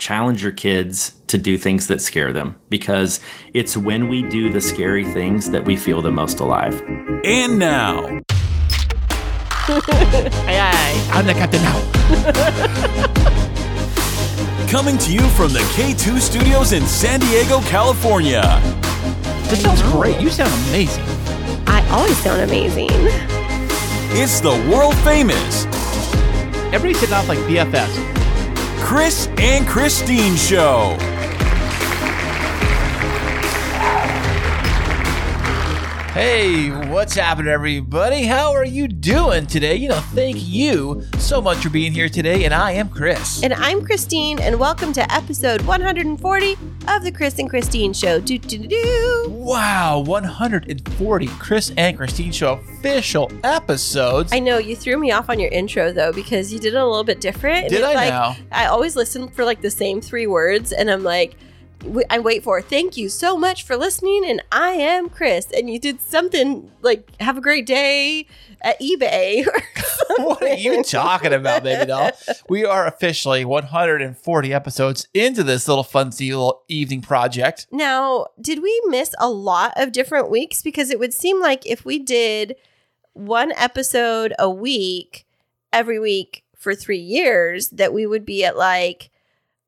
challenge your kids to do things that scare them, because it's when we do the scary things that we feel the most alive. And now... I'm the captain now. Coming to you from the K2 Studios in San Diego, California. This sounds great. You sound amazing. I always sound amazing. It's the world famous. Everybody sitting off like BFFs. Kris and Kristine Show. Hey, what's happening, everybody? How are you doing today? You know, thank you so much for being here today. And I am Kris. And I'm Kristine. And welcome to episode 140 of the Kris and Kristine Show. Wow, 140 Kris and Kristine Show official episodes. I know, you threw me off on your intro, though, because you did it a little bit different. Did I now? I always listen for like the same three words, and I'm like... I wait for thank you so much for listening, and I am Kris, and you did something like have a great day at eBay. What are you talking about, baby doll? We are officially 140 episodes into this little funsy little evening project. Now, did we miss a lot of different weeks? Because it would seem like if we did one episode a week every week for 3 years, that we would be at like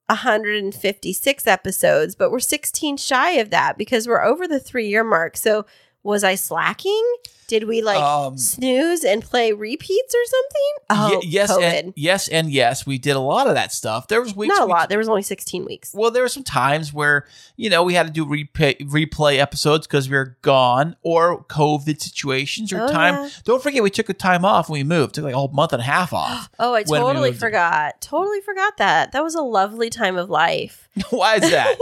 156 episodes, but we're 16 shy of that because we're over the 3-year mark. So was I slacking? Did we like snooze and play repeats or something? Yes, COVID. We did a lot of that stuff. There was weeks. Not a lot. There was only 16 weeks. Well, there were some times where, you know, we had to do replay episodes because we were gone, or COVID situations, or time. Yeah. Don't forget, we took a time off when we moved. Took like a whole month and a half off. Oh, I totally forgot. Totally forgot that. That was a lovely time of life. Why is that?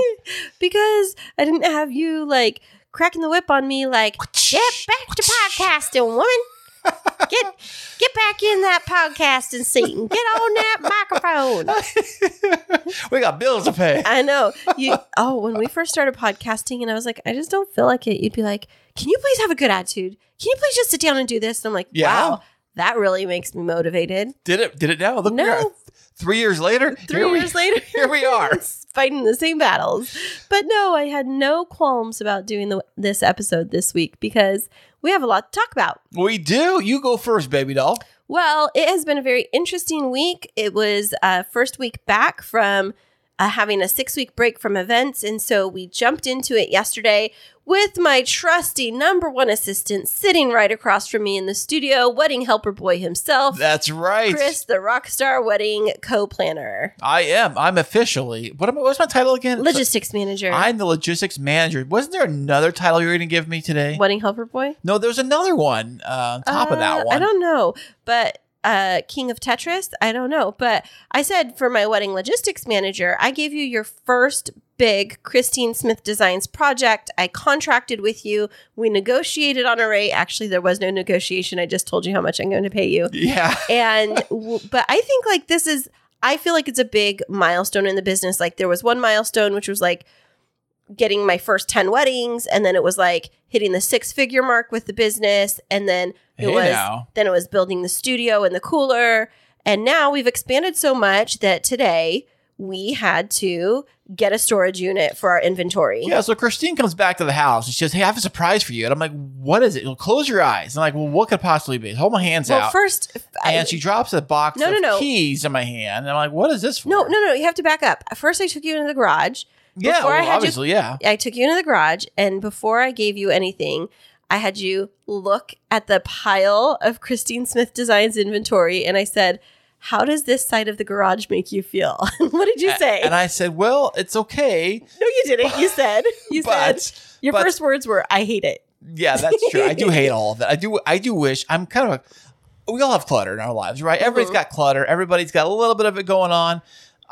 Because I didn't have you like... cracking the whip on me like, get back to podcasting, woman. Get back in that podcasting seat and get on that microphone. We got bills to pay. I know. When we first started podcasting and I was like, I just don't feel like it. You'd be like, can you please have a good attitude? Can you please just sit down and do this? And I'm like, wow, that really makes me motivated. Did it now? Look, no. 3 years later? Here we are. Fighting the same battles. But no, I had no qualms about doing this episode this week because we have a lot to talk about. We do. You go first, baby doll. Well, it has been a very interesting week. It was first week back from having a 6-week break from events. And so we jumped into it yesterday with my trusty number one assistant sitting right across from me in the studio, wedding helper boy himself. That's right. Kris, the rockstar wedding co-planner. I am. I'm officially. What's my title again? Logistics manager. I'm the logistics manager. Wasn't there another title you were going to give me today? Wedding helper boy? No, there's another one on top of that one. I don't know, but... King of Tetris? I don't know. But I said for my wedding logistics manager, I gave you your first big Kristine Smith Designs project. I contracted with you. We negotiated on a rate. Actually, there was no negotiation. I just told you how much I'm going to pay you. Yeah. But I think like I feel like it's a big milestone in the business. Like there was one milestone, which was like getting my first 10 weddings. And then it was like hitting the 6-figure mark with the business. And then it was building the studio and the cooler. And now we've expanded so much that today we had to get a storage unit for our inventory. Yeah. So Kristine comes back to the house and she says, hey, I have a surprise for you. And I'm like, what is it? Well, close your eyes. And I'm like, well, what could possibly be? Hold my hands out. Well, first. And she drops a box of keys in my hand. And I'm like, what is this for? No. You have to back up. First, I took you into the garage. I took you into the garage, and before I gave you anything, I had you look at the pile of Kristine Smith Designs inventory, and I said, how does this side of the garage make you feel? What did you say? And I said, well, it's okay. No, you didn't. Your first words were, I hate it. Yeah, that's true. I do hate all of that. I do wish I'm kind of we all have clutter in our lives, right? Mm-hmm. Everybody's got clutter. Everybody's got a little bit of it going on.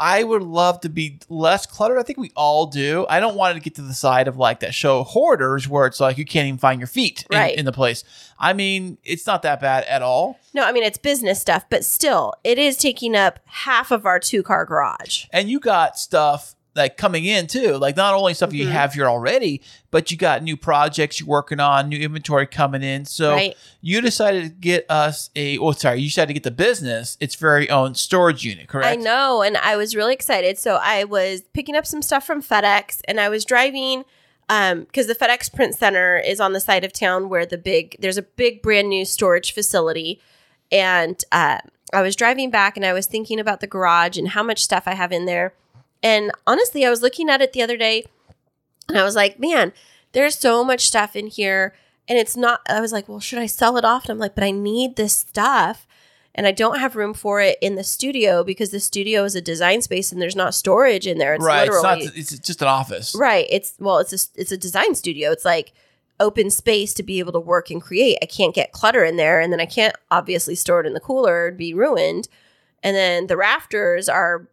I would love to be less cluttered. I think we all do. I don't want to get to the side of like that show Hoarders where it's like you can't even find your feet in the place. I mean, it's not that bad at all. No, I mean, it's business stuff, but still, it is taking up half of our 2-car garage. And you got stuff like coming in too. Like not only stuff you have here already, but you got new projects you're working on, new inventory coming in. So you decided to get us a, you decided to get the business its very own storage unit, correct? I know. And I was really excited. So I was picking up some stuff from FedEx and I was driving because the FedEx Print Center is on the side of town where there's a big brand new storage facility. And I was driving back and I was thinking about the garage and how much stuff I have in there. And honestly, I was looking at it the other day and I was like, man, there's so much stuff in here. And it's not, I was like, well, should I sell it off? And I'm like, but I need this stuff and I don't have room for it in the studio because the studio is a design space and there's not storage in there. It's literally, it's just an office. Right. It's a design studio. It's like open space to be able to work and create. I can't get clutter in there. And then I can't obviously store it in the cooler. It'd be ruined. And then the rafters are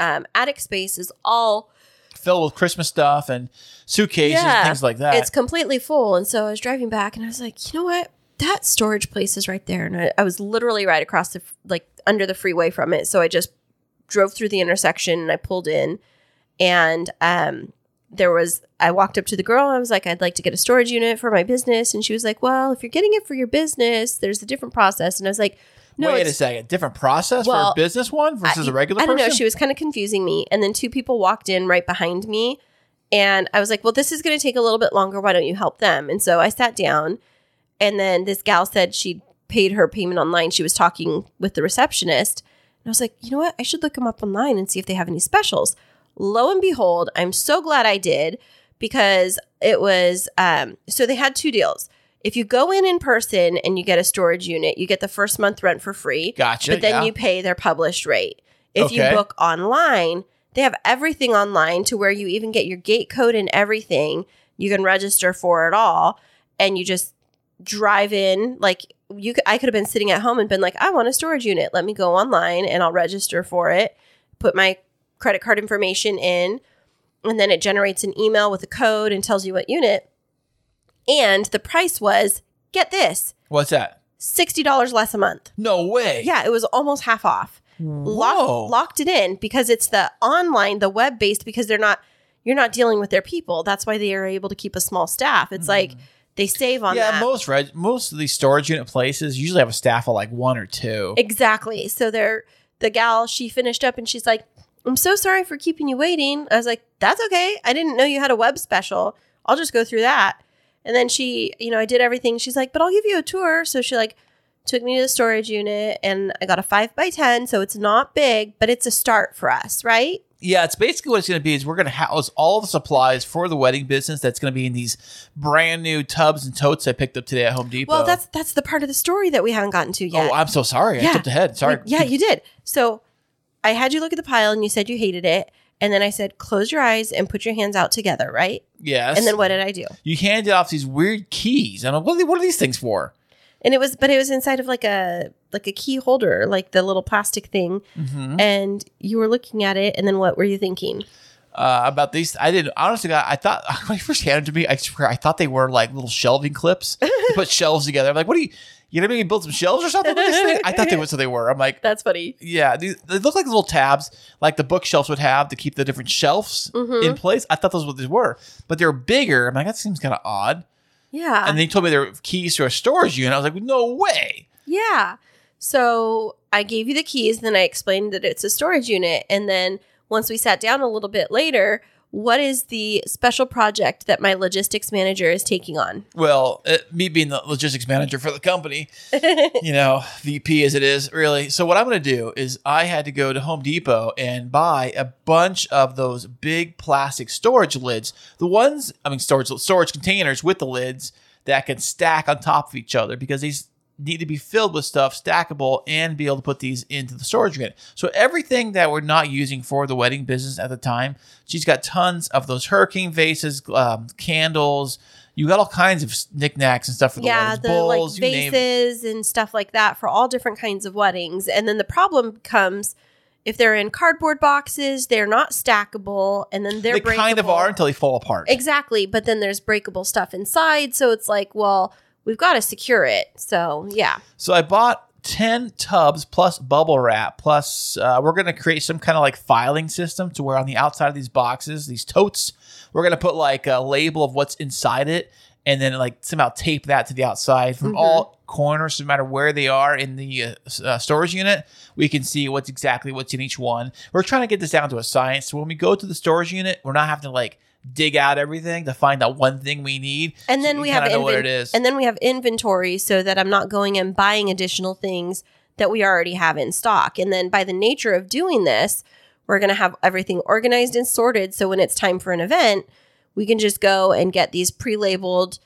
attic space is all filled with Christmas stuff and suitcases and things like that. It's completely full. And so I was driving back and I was like, you know what? That storage place is right there. And I was literally right across under the freeway from it. So I just drove through the intersection and I pulled in and, I walked up to the girl and I was like, I'd like to get a storage unit for my business. And she was like, well, if you're getting it for your business, there's a different process. And I was like, no, wait a second. Different process for a business one versus a regular person? I don't know. She was kind of confusing me. And then two people walked in right behind me. And I was like, well, this is going to take a little bit longer. Why don't you help them? And so I sat down. And then this gal said she paid her payment online. She was talking with the receptionist. And I was like, you know what? I should look them up online and see if they have any specials. Lo and behold, I'm so glad I did because it was so they had two deals. If you go in person and you get a storage unit, you get the first month rent for free. Gotcha. But then you pay their published rate. If you book online, they have everything online to where you even get your gate code and everything. You can register for it all and you just drive in. Like I could have been sitting at home and been like, I want a storage unit. Let me go online and I'll register for it. Put my credit card information in, and then it generates an email with a code and tells you what unit. And the price was, get this. What's that? $60 less a month. No way. Yeah, it was almost half off. Whoa. Locked it in because it's the online, the web-based, because you're not dealing with their people. That's why they are able to keep a small staff. It's like they save on that. Yeah, most of these storage unit places usually have a staff of like one or two. Exactly. So the gal, she finished up and she's like, I'm so sorry for keeping you waiting. I was like, that's okay. I didn't know you had a web special. I'll just go through that. And then she, I did everything. She's like, but I'll give you a tour. So she took me to the storage unit and I got a 5x10. So it's not big, but it's a start for us, right? Yeah, it's basically what it's going to be is we're going to house all the supplies for the wedding business that's going to be in these brand new tubs and totes I picked up today at Home Depot. Well, that's the part of the story that we haven't gotten to yet. Oh, I'm so sorry. Yeah. I jumped ahead. Sorry. Yeah, you did. So I had you look at the pile and you said you hated it. And then I said, close your eyes and put your hands out together, right? Yes. And then what did I do? You handed off these weird keys. And I'm like, what are these things for? And it was inside of like a key holder, like the little plastic thing. Mm-hmm. And you were looking at it. And then what were you thinking? About these, I didn't, honestly, I thought, when you first handed them to me, I swear, I thought they were like little shelving clips. You put shelves together. I'm like, what are you? You know what I mean? You build some shelves or something? I thought they were. I'm like... That's funny. Yeah. They look like little tabs, like the bookshelves would have to keep the different shelves in place. I thought those were what these were. But they were bigger. I'm like, that seems kind of odd. Yeah. And then you told me they were keys to a storage unit. I was like, no way. Yeah. So I gave you the keys. Then I explained that it's a storage unit. And then once we sat down a little bit later... What is the special project that my logistics manager is taking on? Well, me being the logistics manager for the company, VP as it is, really. So what I'm going to do is I had to go to Home Depot and buy a bunch of those big plastic storage lids. The ones, storage containers with the lids that can stack on top of each other because these need to be filled with stuff, stackable, and be able to put these into the storage unit. So everything that we're not using for the wedding business at the time, she's got tons of those hurricane vases, candles. You got all kinds of knickknacks and stuff for the weddings. Yeah, the bowls, vases and stuff like that for all different kinds of weddings. And then the problem comes if they're in cardboard boxes, they're not stackable, and then they're breakable. They kind of are until they fall apart. Exactly, but then there's breakable stuff inside, so it's like, well... We've got to secure it. So, yeah. So I bought 10 tubs plus bubble wrap. Plus, we're going to create some kind of like filing system to where on the outside of these boxes, these totes, we're going to put like a label of what's inside it and then like somehow tape that to the outside from all corners, no matter where they are in the storage unit. We can see what's exactly what's in each one. We're trying to get this down to a science. So when we go to the storage unit, we're not having to like dig out everything to find that one thing we need. And then we have inventory so that I'm not going and buying additional things that we already have in stock. And then by the nature of doing this, we're going to have everything organized and sorted. So when it's time for an event, we can just go and get these pre-labeled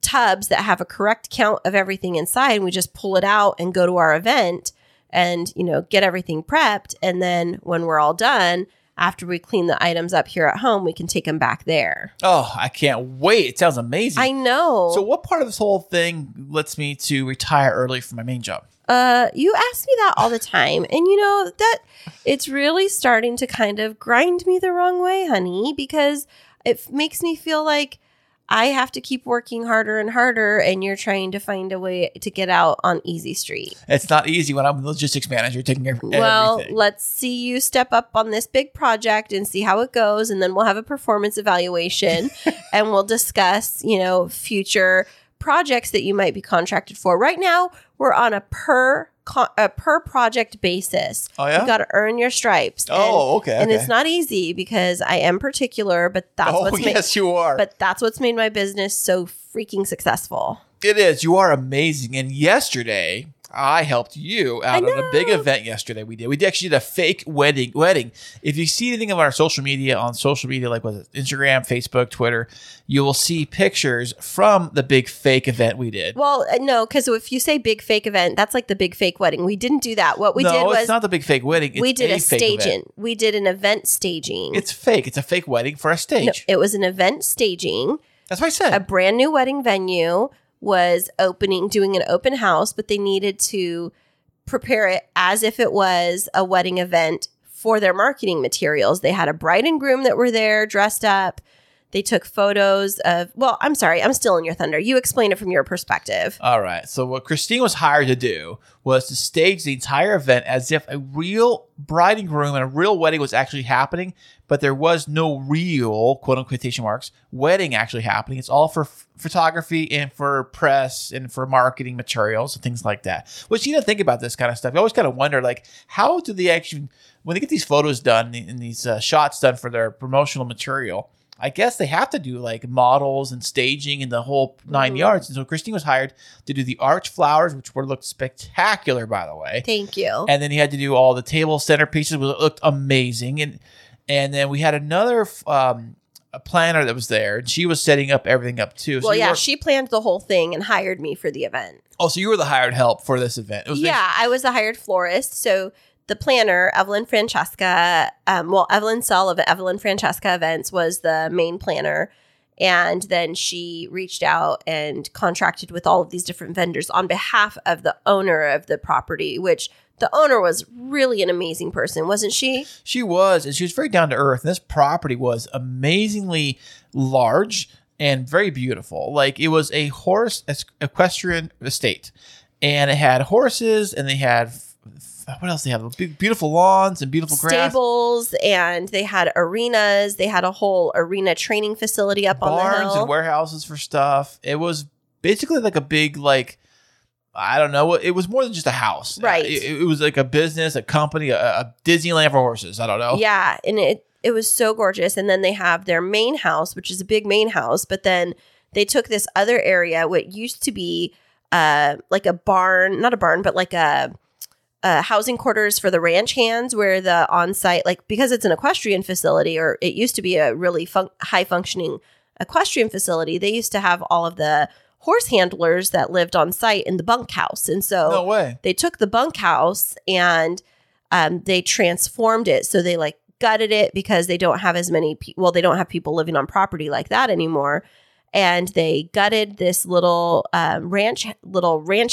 tubs that have a correct count of everything inside. And we just pull it out and go to our event and, you know, get everything prepped. And then when we're all done, after we clean the items up here at home, we can take them back there. Oh, I can't wait. It sounds amazing. I know. So what part of this whole thing lets me to retire early from my main job? You ask me that all the time. And you know, that it's really starting to kind of grind me the wrong way, honey, because it makes me feel like I have to keep working harder and harder, and you're trying to find a way to get out on easy street. It's not easy when I'm the logistics manager taking care of everything. Well, let's see you step up on this big project and see how it goes, and then we'll have a performance evaluation, and we'll discuss, you know, future projects that you might be contracted for. Right now, we're on a per project basis. Oh, yeah? You got to earn your stripes. Oh, okay. And it's not easy because I am particular, but that's what's made my business so freaking successful. It is. You are amazing. And yesterday, I helped you out on a big event yesterday we did. We actually did a fake wedding. If you see anything on our social media, like Instagram, Facebook, Twitter, you will see pictures from the big fake event we did. Well, no, because if you say big fake event, that's like the big fake wedding. We didn't do that. What we did was... No, it's not the big fake wedding. We did a staging. We did an event staging. It's fake. It's a fake wedding for a stage. No, it was an event staging. That's what I said. A brand new wedding venue was doing an open house, but they needed to prepare it as if it was a wedding event for their marketing materials. They had a bride and groom that were there dressed up. They took photos of, well, I'm sorry, I'm still in your thunder. You explain it from your perspective. All right. So what Kristine was hired to do was to stage the entire event as if a real bride and groom and a real wedding was actually happening, but there was no real, quote-unquote, quotation marks, wedding actually happening. It's all for photography and for press and for marketing materials and things like that. Which, you don't think about this kind of stuff. You always kind of wonder, like, how do they actually, when they get these photos done and these shots done for their promotional material, I guess they have to do like models and staging and the whole nine yards. And so Kristine was hired to do the arch flowers, which looked spectacular, by the way. Thank you. And then he had to do all the table centerpieces, which looked amazing. And then we had another a planner that was there, and she was setting up everything up too. So she planned the whole thing and hired me for the event. Oh, so you were the hired help for this event. I was the hired florist. So the planner, Evelyn Francesca, Evelyn Sol of Evelyn Francesca Events was the main planner. And then she reached out and contracted with all of these different vendors on behalf of the owner of the property, which the owner was really an amazing person, wasn't she? She was. And she was very down to earth. And this property was amazingly large and very beautiful. Like, it was a horse equestrian estate. And it had horses, and they had... What else they have? Beautiful lawns and beautiful grass. Stables, and they had arenas. They had a whole arena training facility up on the hill. Barns and warehouses for stuff. It was basically like a big, like, I don't know. It was more than just a house. Right. It was like a business, a company, a Disneyland for horses. I don't know. Yeah. And it was so gorgeous. And then they have their main house, which is a big main house. But then they took this other area, what used to be like a barn, not a barn, but like a... housing quarters for the ranch hands, where the on-site, like, because it's an equestrian facility, or it used to be a really high-functioning equestrian facility, they used to have all of the horse handlers that lived on site in the bunkhouse. And so they took the bunkhouse and they transformed it. So they like gutted it because they don't have as many people. Well, they don't have people living on property like that anymore. And they gutted this little ranch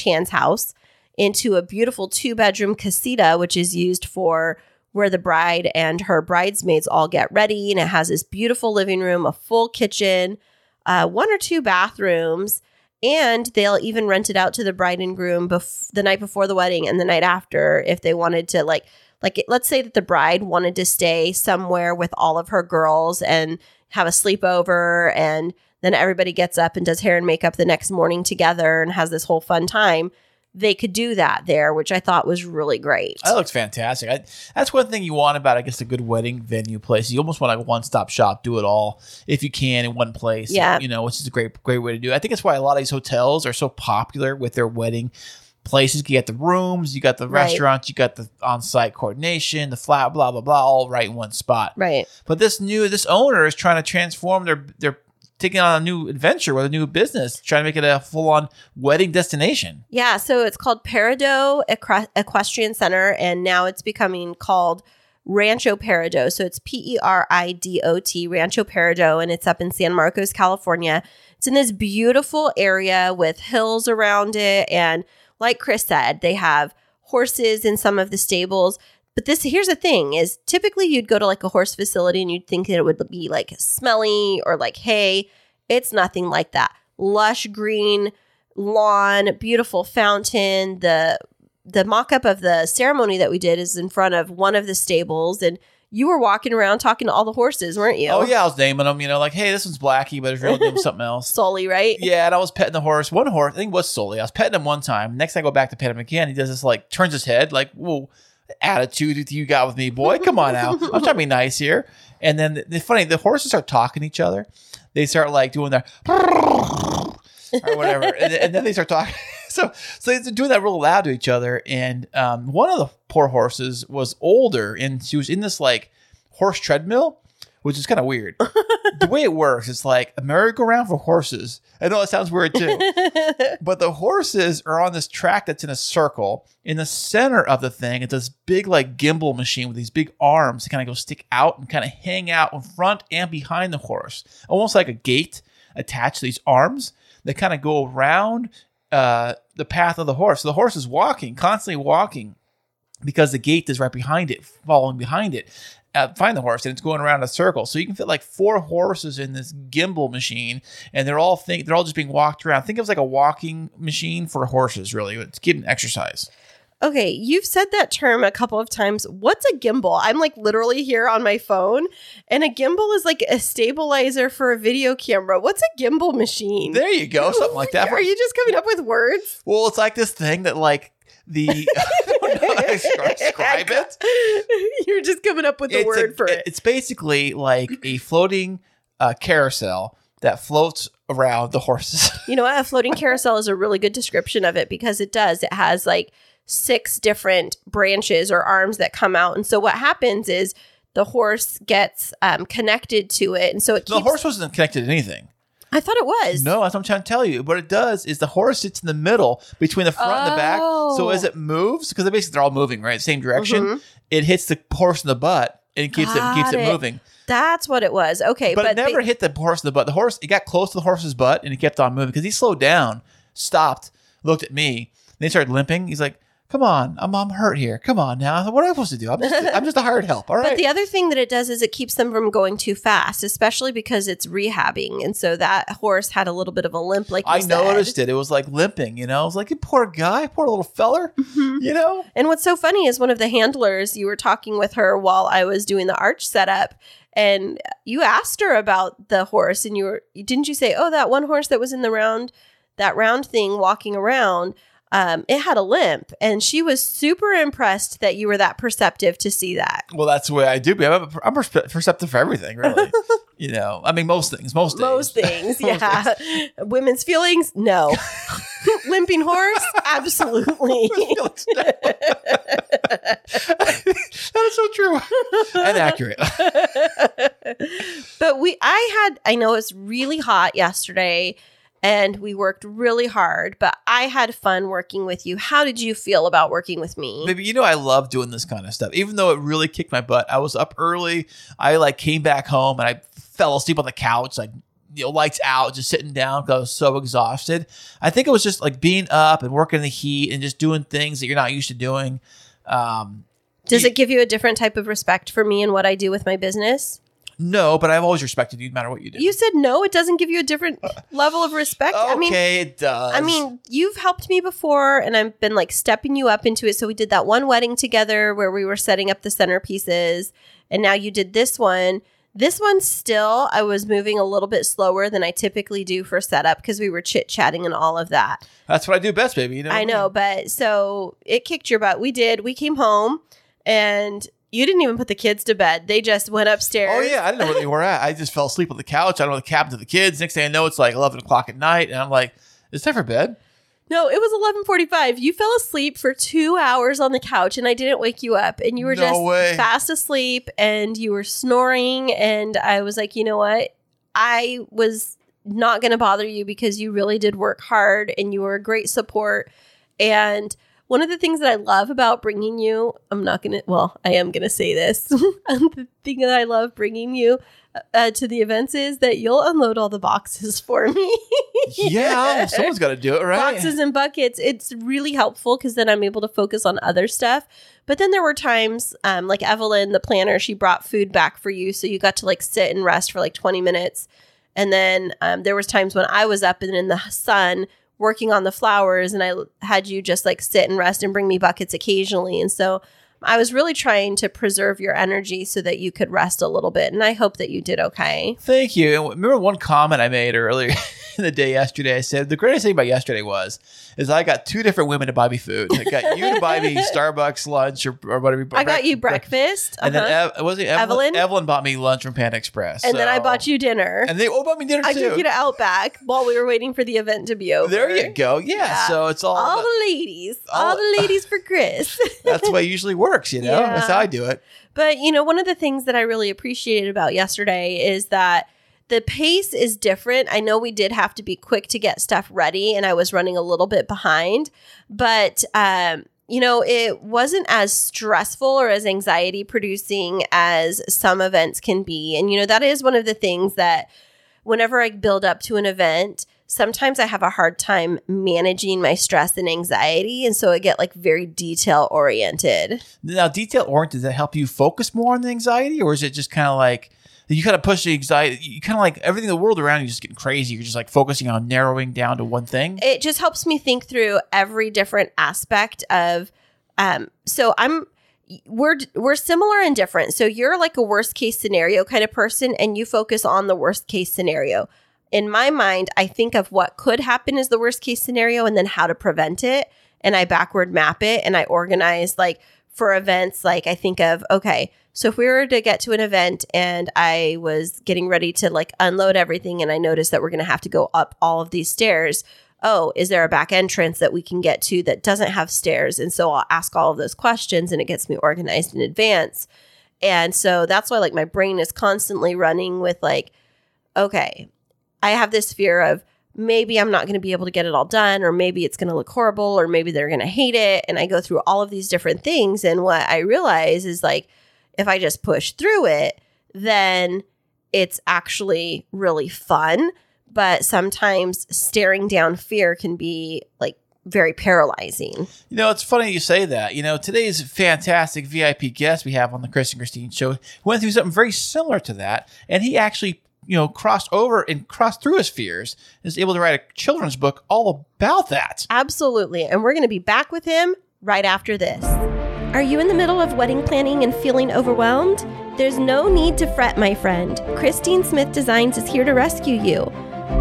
hands house into a beautiful 2-bedroom casita, which is used for where the bride and her bridesmaids all get ready. And it has this beautiful living room, a full kitchen, 1 or 2 bathrooms, And they'll even rent it out to the bride and groom the night before the wedding and the night after if they wanted to, like let's say that the bride wanted to stay somewhere with all of her girls and have a sleepover, and then everybody gets up and does hair and makeup the next morning together and has this whole fun time. They could do that there, which I thought was really great. That looks fantastic. That's one thing you want about, I guess, a good wedding venue place. You almost want a one-stop shop, do it all if you can in one place. Yeah. You know, which is a great way to do it. I think that's why a lot of these hotels are so popular with their wedding places. You got the rooms, you got the restaurants, you got the on-site coordination, the flat, blah, blah, blah, all right in one spot. Right. But this owner is trying to transform their taking on a new adventure with a new business, trying to make it a full-on wedding destination. Yeah, so it's called Peridot Equestrian Center, and now it's becoming called Rancho Peridot. So it's Peridot, Rancho Peridot, and it's up in San Marcos, California. It's in this beautiful area with hills around it, and like Chris said, they have horses in some of the stables. But here's the thing is typically you'd go to like a horse facility and you'd think that it would be like smelly or like hay. It's nothing like that. Lush green lawn, beautiful fountain. The mock-up of the ceremony that we did is in front of one of the stables, and you were walking around talking to all the horses, weren't you? Oh, yeah. I was naming them, you know, like, hey, this one's Blackie, but it's really doing something else. Sully, right? Yeah. And I was petting the horse. One horse, I think it was Sully. I was petting him one time. Next, I go back to pet him again. He does this, like, turns his head, like, whoa. Attitude you got with me, boy. Come on now. I'm trying to be nice here. And then the horses start talking to each other. They start like doing their or whatever, and then they start talking. So they're doing that real loud to each other. And one of the poor horses was older, and she was in this like horse treadmill, which is kind of weird. The way it works, it's like a merry-go-round for horses. I know it sounds weird too, but the horses are on this track that's in a circle. In the center of the thing, it's this big like gimbal machine with these big arms that kind of go stick out and kind of hang out in front and behind the horse. Almost like a gate attached to these arms that kind of go around the path of the horse. So the horse is walking, constantly walking, because the gate is right behind it, following behind it. Find the horse, and it's going around in a circle. So you can fit like four horses in this gimbal machine, and they're all just being walked around. Think of it as like a walking machine for horses, really. It's getting exercise. Okay, you've said that term a couple of times. What's a gimbal? I'm like literally here on my phone, and a gimbal is like a stabilizer for a video camera. What's a gimbal machine? There you go, something like that. Are you just coming up with words? Well, it's like this thing that like describe it. You're just coming up with the word for it. It's basically like a floating carousel that floats around the horses. You know what? A floating carousel is a really good description of it, because it does. It has like 6 different branches or arms that come out. And so what happens is the horse gets connected to it. And so the horse wasn't connected to anything. I thought it was. No, that's what I'm trying to tell you. What it does is the horse sits in the middle between the front and the back. So as it moves, because basically they're all moving, right? Same direction. Mm-hmm. It hits the horse in the butt and it keeps it moving. That's what it was. Okay. But it never hit the horse in the butt. It got close to the horse's butt and it kept on moving, because he slowed down, stopped, looked at me, and then started limping. He's like, come on, I'm hurt here. Come on now. What am I supposed to do? I'm just a hired help. All right. But the other thing that it does is it keeps them from going too fast, especially because it's rehabbing. And so that horse had a little bit of a limp, like I noticed it. It was like limping, you know? I was like, poor guy, poor little feller, you know? And what's so funny is one of the handlers, you were talking with her while I was doing the arch setup, and you asked her about the horse, and didn't you say, oh, that one horse that was in the round, that round thing walking around, it had a limp, and she was super impressed that you were that perceptive to see that. Well, that's the way I do be. I'm perceptive for everything, really. You know, I mean, most things, yeah. Things. Women's feelings, no. Limping horse, absolutely. That is so true and accurate. But I know it's really hot yesterday, and we worked really hard, but I had fun working with you. How did you feel about working with me? Baby, you know I love doing this kind of stuff. Even though it really kicked my butt, I was up early. I like came back home and I fell asleep on the couch, like, you know, lights out, just sitting down because I was so exhausted. I think it was just like being up and working in the heat and just doing things that you're not used to doing. Does it give you a different type of respect for me and what I do with my business? No, but I've always respected you no matter what you do. You said no, it doesn't give you a different level of respect. Okay, I mean, it does. I mean, you've helped me before and I've been like stepping you up into it. So we did that one wedding together where we were setting up the centerpieces and now you did this one. This one still, I was moving a little bit slower than I typically do for setup because we were chit-chatting and all of that. That's what I do best, baby. You know I know, but so it kicked your butt. We did. We came home and you didn't even put the kids to bed. They just went upstairs. Oh, yeah. I didn't know where they were at. I just fell asleep on the couch. I don't know what happened to the kids. Next thing I know, it's like 11 o'clock at night. And I'm like, it's time for bed. No, it was 11:45. You fell asleep for 2 hours on the couch and I didn't wake you up. And you were fast asleep and you were snoring. And I was like, you know what? I was not going to bother you because you really did work hard and you were a great support. And one of the things that I love about bringing you, I am going to say this. The thing that I love bringing you to the events is that you'll unload all the boxes for me. Yeah, someone's got to do it, right? Boxes and buckets. It's really helpful because then I'm able to focus on other stuff. But then there were times like Evelyn, the planner, she brought food back for you. So you got to like sit and rest for like 20 minutes. And then there was times when I was up and in the sun working on the flowers and I had you just like sit and rest and bring me buckets occasionally. And so I was really trying to preserve your energy so that you could rest a little bit. And I hope that you did okay. Thank you. And remember one comment I made earlier in the day yesterday, I said, the greatest thing about yesterday is I got two different women to buy me food. I got you to buy me Starbucks lunch or whatever. I got you breakfast. And then Evelyn bought me lunch from Panda Express. And then I bought you dinner. And they all bought me dinner too. I took you to Outback while we were waiting for the event to be over. There you go. Yeah. So it's all the ladies. All the ladies for Kris. That's the way it usually works. You know, yeah. That's how I do it. But, you know, one of the things that I really appreciated about yesterday is that the pace is different. I know we did have to be quick to get stuff ready and I was running a little bit behind, but, you know, it wasn't as stressful or as anxiety producing as some events can be. And, you know, that is one of the things that whenever I build up to an event, sometimes I have a hard time managing my stress and anxiety. And so I get like very detail oriented. Now, detail oriented, does that help you focus more on the anxiety? Or is it just kind of like you kind of push the anxiety? You kind of like everything in the world around you just getting crazy. You're just like focusing on narrowing down to one thing. It just helps me think through every different aspect of. We're similar and different. So you're like a worst case scenario kind of person and you focus on the worst case scenario. In my mind, I think of what could happen as the worst case scenario and then how to prevent it. And I backward map it and I organize like for events, like I think of, okay, so if we were to get to an event and I was getting ready to like unload everything and I noticed that we're going to have to go up all of these stairs. Oh, is there a back entrance that we can get to that doesn't have stairs? And so I'll ask all of those questions and it gets me organized in advance. And so that's why like my brain is constantly running with like, okay, I have this fear of maybe I'm not going to be able to get it all done, or maybe it's going to look horrible, or maybe they're going to hate it. And I go through all of these different things. And what I realize is like, if I just push through it, then it's actually really fun. But sometimes staring down fear can be like very paralyzing. You know, it's funny you say that. You know, today's fantastic VIP guest we have on the Kris and Kristine Show went through something very similar to that. And he actually crossed over and crossed through his fears and is able to write a children's book all about that. Absolutely. And we're going to be back with him right after this. Are you in the middle of wedding planning and feeling overwhelmed? There's no need to fret, my friend. Kristine Smith Designs is here to rescue you.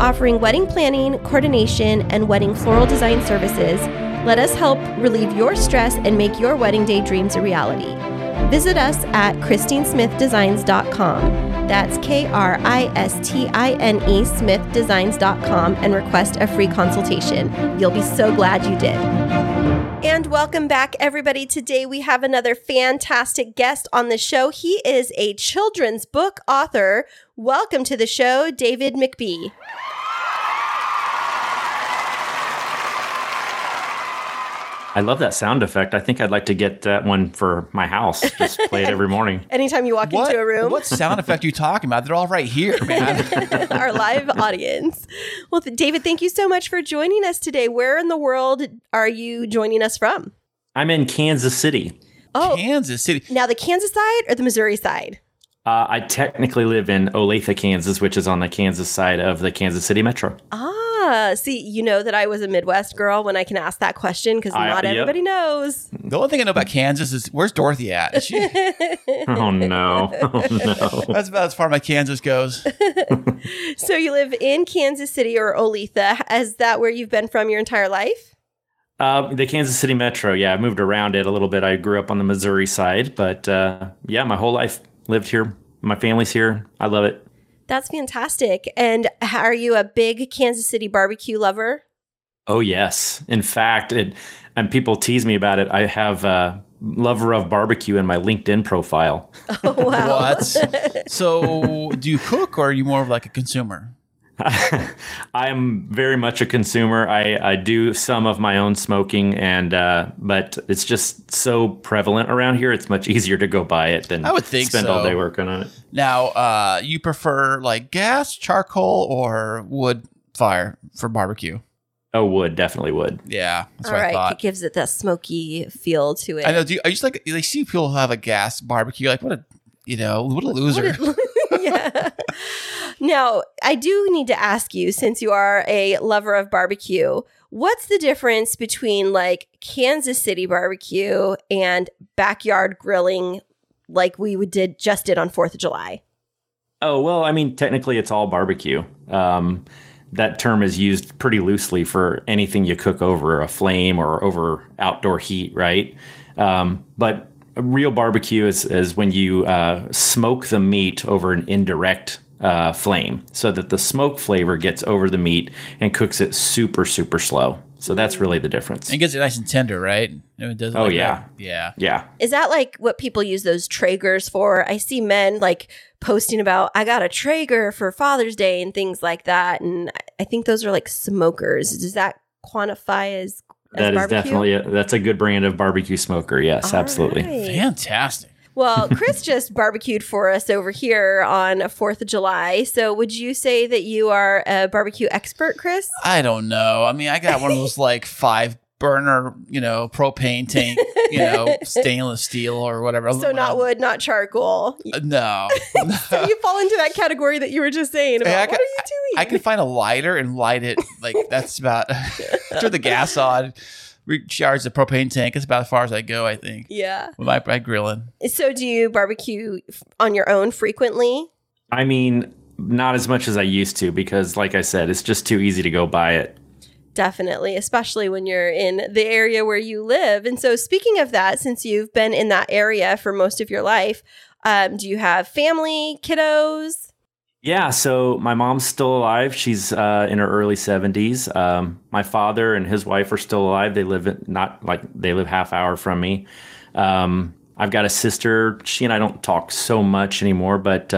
Offering wedding planning, coordination, and wedding floral design services, let us help relieve your stress and make your wedding day dreams a reality. Visit us at KristineSmithDesigns.com. That's KRISTINE SmithDesigns.com and request a free consultation. You'll be so glad you did. And welcome back, everybody. Today we have another fantastic guest on the show. He is a children's book author. Welcome to the show, David McBee. I love that sound effect. I think I'd like to get that one for my house. Just play it every morning. Anytime you walk into a room. What sound effect are you talking about? They're all right here, man. Our live audience. Well, David, thank you so much for joining us today. Where in the world are you joining us from? I'm in Kansas City. Oh, Kansas City. Now, the Kansas side or the Missouri side? I technically live in Olathe, Kansas, which is on the Kansas side of the Kansas City Metro. See, you know that I was a Midwest girl when I can ask that question because not everybody knows. The only thing I know about Kansas is, where's Dorothy at? Is she... Oh, no. That's about as far my Kansas goes. So you live in Kansas City or Olathe. Is that where you've been from your entire life? The Kansas City Metro. Yeah, I moved around it a little bit. I grew up on the Missouri side, but yeah, my whole life lived here. My family's here. I love it. That's fantastic. And are you a big Kansas City barbecue lover? Oh, yes. In fact, and people tease me about it. I have a lover of barbecue in my LinkedIn profile. Oh, wow. What? So do you cook, or are you more of like a consumer? I'm very much a consumer. I do some of my own smoking, and but it's just so prevalent around here. It's much easier to go buy it than I would think spend all day working on it. Now, you prefer like gas, charcoal, or wood fire for barbecue? Oh, wood, definitely wood. Yeah, that's all what right. I thought. It gives it that smoky feel to it. I know. I just like see people have a gas barbecue. Like, what a loser. Yeah. Now, I do need to ask you, since you are a lover of barbecue, what's the difference between like Kansas City barbecue and backyard grilling like we did on 4th of July? Oh, well, I mean, technically it's all barbecue. That term is used pretty loosely for anything you cook over a flame or over outdoor heat, right? But a real barbecue is when you smoke the meat over an indirect flame so that the smoke flavor gets over the meat and cooks it super, super slow. So that's really the difference. And it gets it nice and tender, right? It doesn't Yeah. Is that like what people use those Traegers for? I see men like posting about, I got a Traeger for Father's Day and things like that. And I think those are like smokers. Does that quantify as That barbecue? Is definitely that's a good brand of barbecue smoker. Yes, all absolutely. Right. Fantastic. Well, Chris just barbecued for us over here on 4th of July. So would you say that you are a barbecue expert, Chris? I don't know. I mean, I got one of those like 5-burner, propane tank, stainless steel or whatever. So not wood, not charcoal. No. So you fall into that category that you were just saying about, what are you doing? I can find a lighter and light it. Like, that's about, turn the gas on. Recharge the propane tank. It's about as far as I go, I think. Yeah. By grilling. So do you barbecue on your own frequently? I mean, not as much as I used to because, like I said, it's just too easy to go buy it. Definitely, especially when you're in the area where you live. And so speaking of that, since you've been in that area for most of your life, do you have family, kiddos? Yeah, so my mom's still alive. She's in her early 70s. My father and his wife are still alive. They live half hour from me. I've got a sister. She and I don't talk so much anymore, but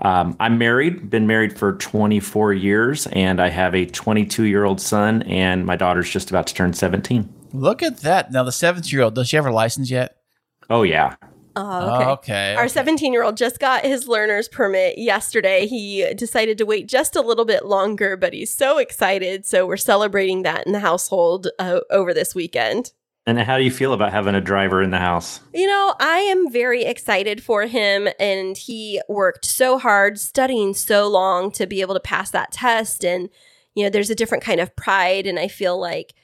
I'm married. Been married for 24 years, and I have a 22-year-old son, and my daughter's just about to turn 17. Look at that! Now the 7-year-old, does she have her license yet? Oh yeah. Oh, okay. Our 17-year-old just got his learner's permit yesterday. He decided to wait just a little bit longer, but he's so excited. So we're celebrating that in the household over this weekend. And how do you feel about having a driver in the house? I am very excited for him, and he worked so hard, studying so long to be able to pass that test. And, there's a different kind of pride, and I feel like,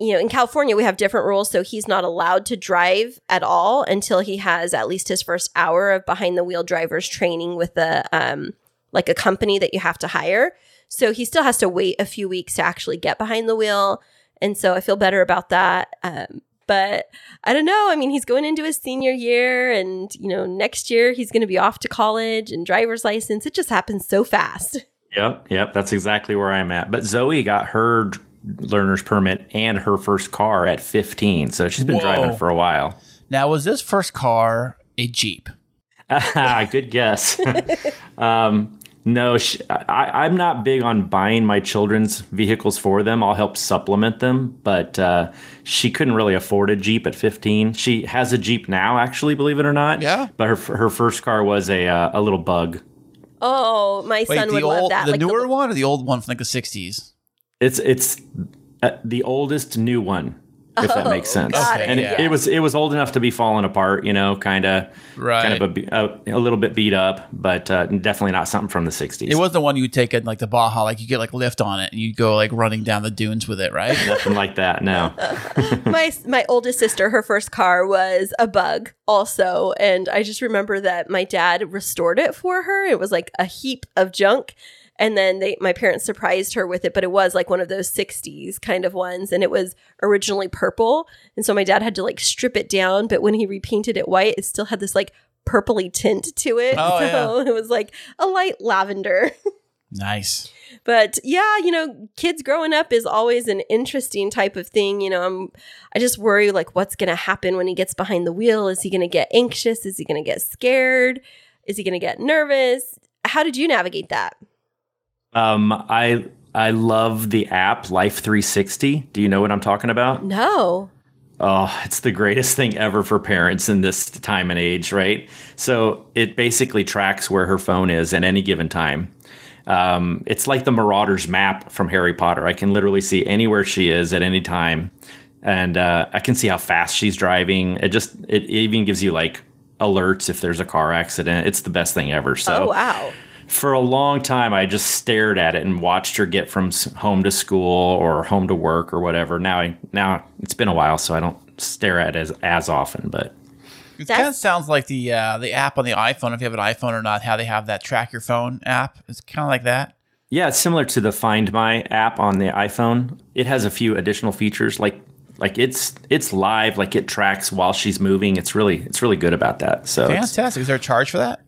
in California, we have different rules, so he's not allowed to drive at all until he has at least his first hour of behind-the-wheel driver's training with a company that you have to hire. So he still has to wait a few weeks to actually get behind the wheel, and so I feel better about that. But I don't know. I mean, he's going into his senior year, and, next year he's going to be off to college and driver's license. It just happens so fast. Yep. That's exactly where I'm at. But Zoe got her learner's permit and her first car at 15, so she's been driving for a while. Now, was this first car a Jeep? Good guess. No, I'm not big on buying my children's vehicles for them. I'll help supplement them, but she couldn't really afford a Jeep at 15. She has a Jeep now, actually, believe it or not. Yeah. But her first car was a little bug. Oh, my son would love that. The newer one or the old one from like the 60s? It's the oldest new one. if that makes sense. Okay, and yeah. it was old enough to be falling apart, you know, kind of a little bit beat up, but definitely not something from the 60s. It was the one you would take at like the Baja, like you get like lift on it and you go like running down the dunes with it, right? Nothing like that, no. My oldest sister, her first car was a Bug also, and I just remember that my dad restored it for her. It was like a heap of junk. And then my parents surprised her with it, but it was like one of those 60s kind of ones. And it was originally purple. And so my dad had to like strip it down. But when he repainted it white, it still had this like purpley tint to it. Oh, so yeah. It was like a light lavender. Nice. But yeah, you know, kids growing up is always an interesting type of thing. You know, I just worry like what's going to happen when he gets behind the wheel. Is he going to get anxious? Is he going to get scared? Is he going to get nervous? How did you navigate that? I love the app Life360. Do you know what I'm talking about? No. Oh, it's the greatest thing ever for parents in this time and age, right? So it basically tracks where her phone is at any given time. It's like the Marauder's Map from Harry Potter. I can literally see anywhere she is at any time. And I can see how fast she's driving. It even gives you like alerts if there's a car accident. It's the best thing ever. So, oh, wow. For a long time, I just stared at it and watched her get from home to school or home to work or whatever. Now it's been a while, so I don't stare at it as often. But it kind of sounds like the app on the iPhone, if you have an iPhone or not, how they have that Track Your Phone app. It's kind of like that. Yeah, it's similar to the Find My app on the iPhone. It has a few additional features, like it's live, like it tracks while she's moving. It's really good about that. So fantastic. Is there a charge for that?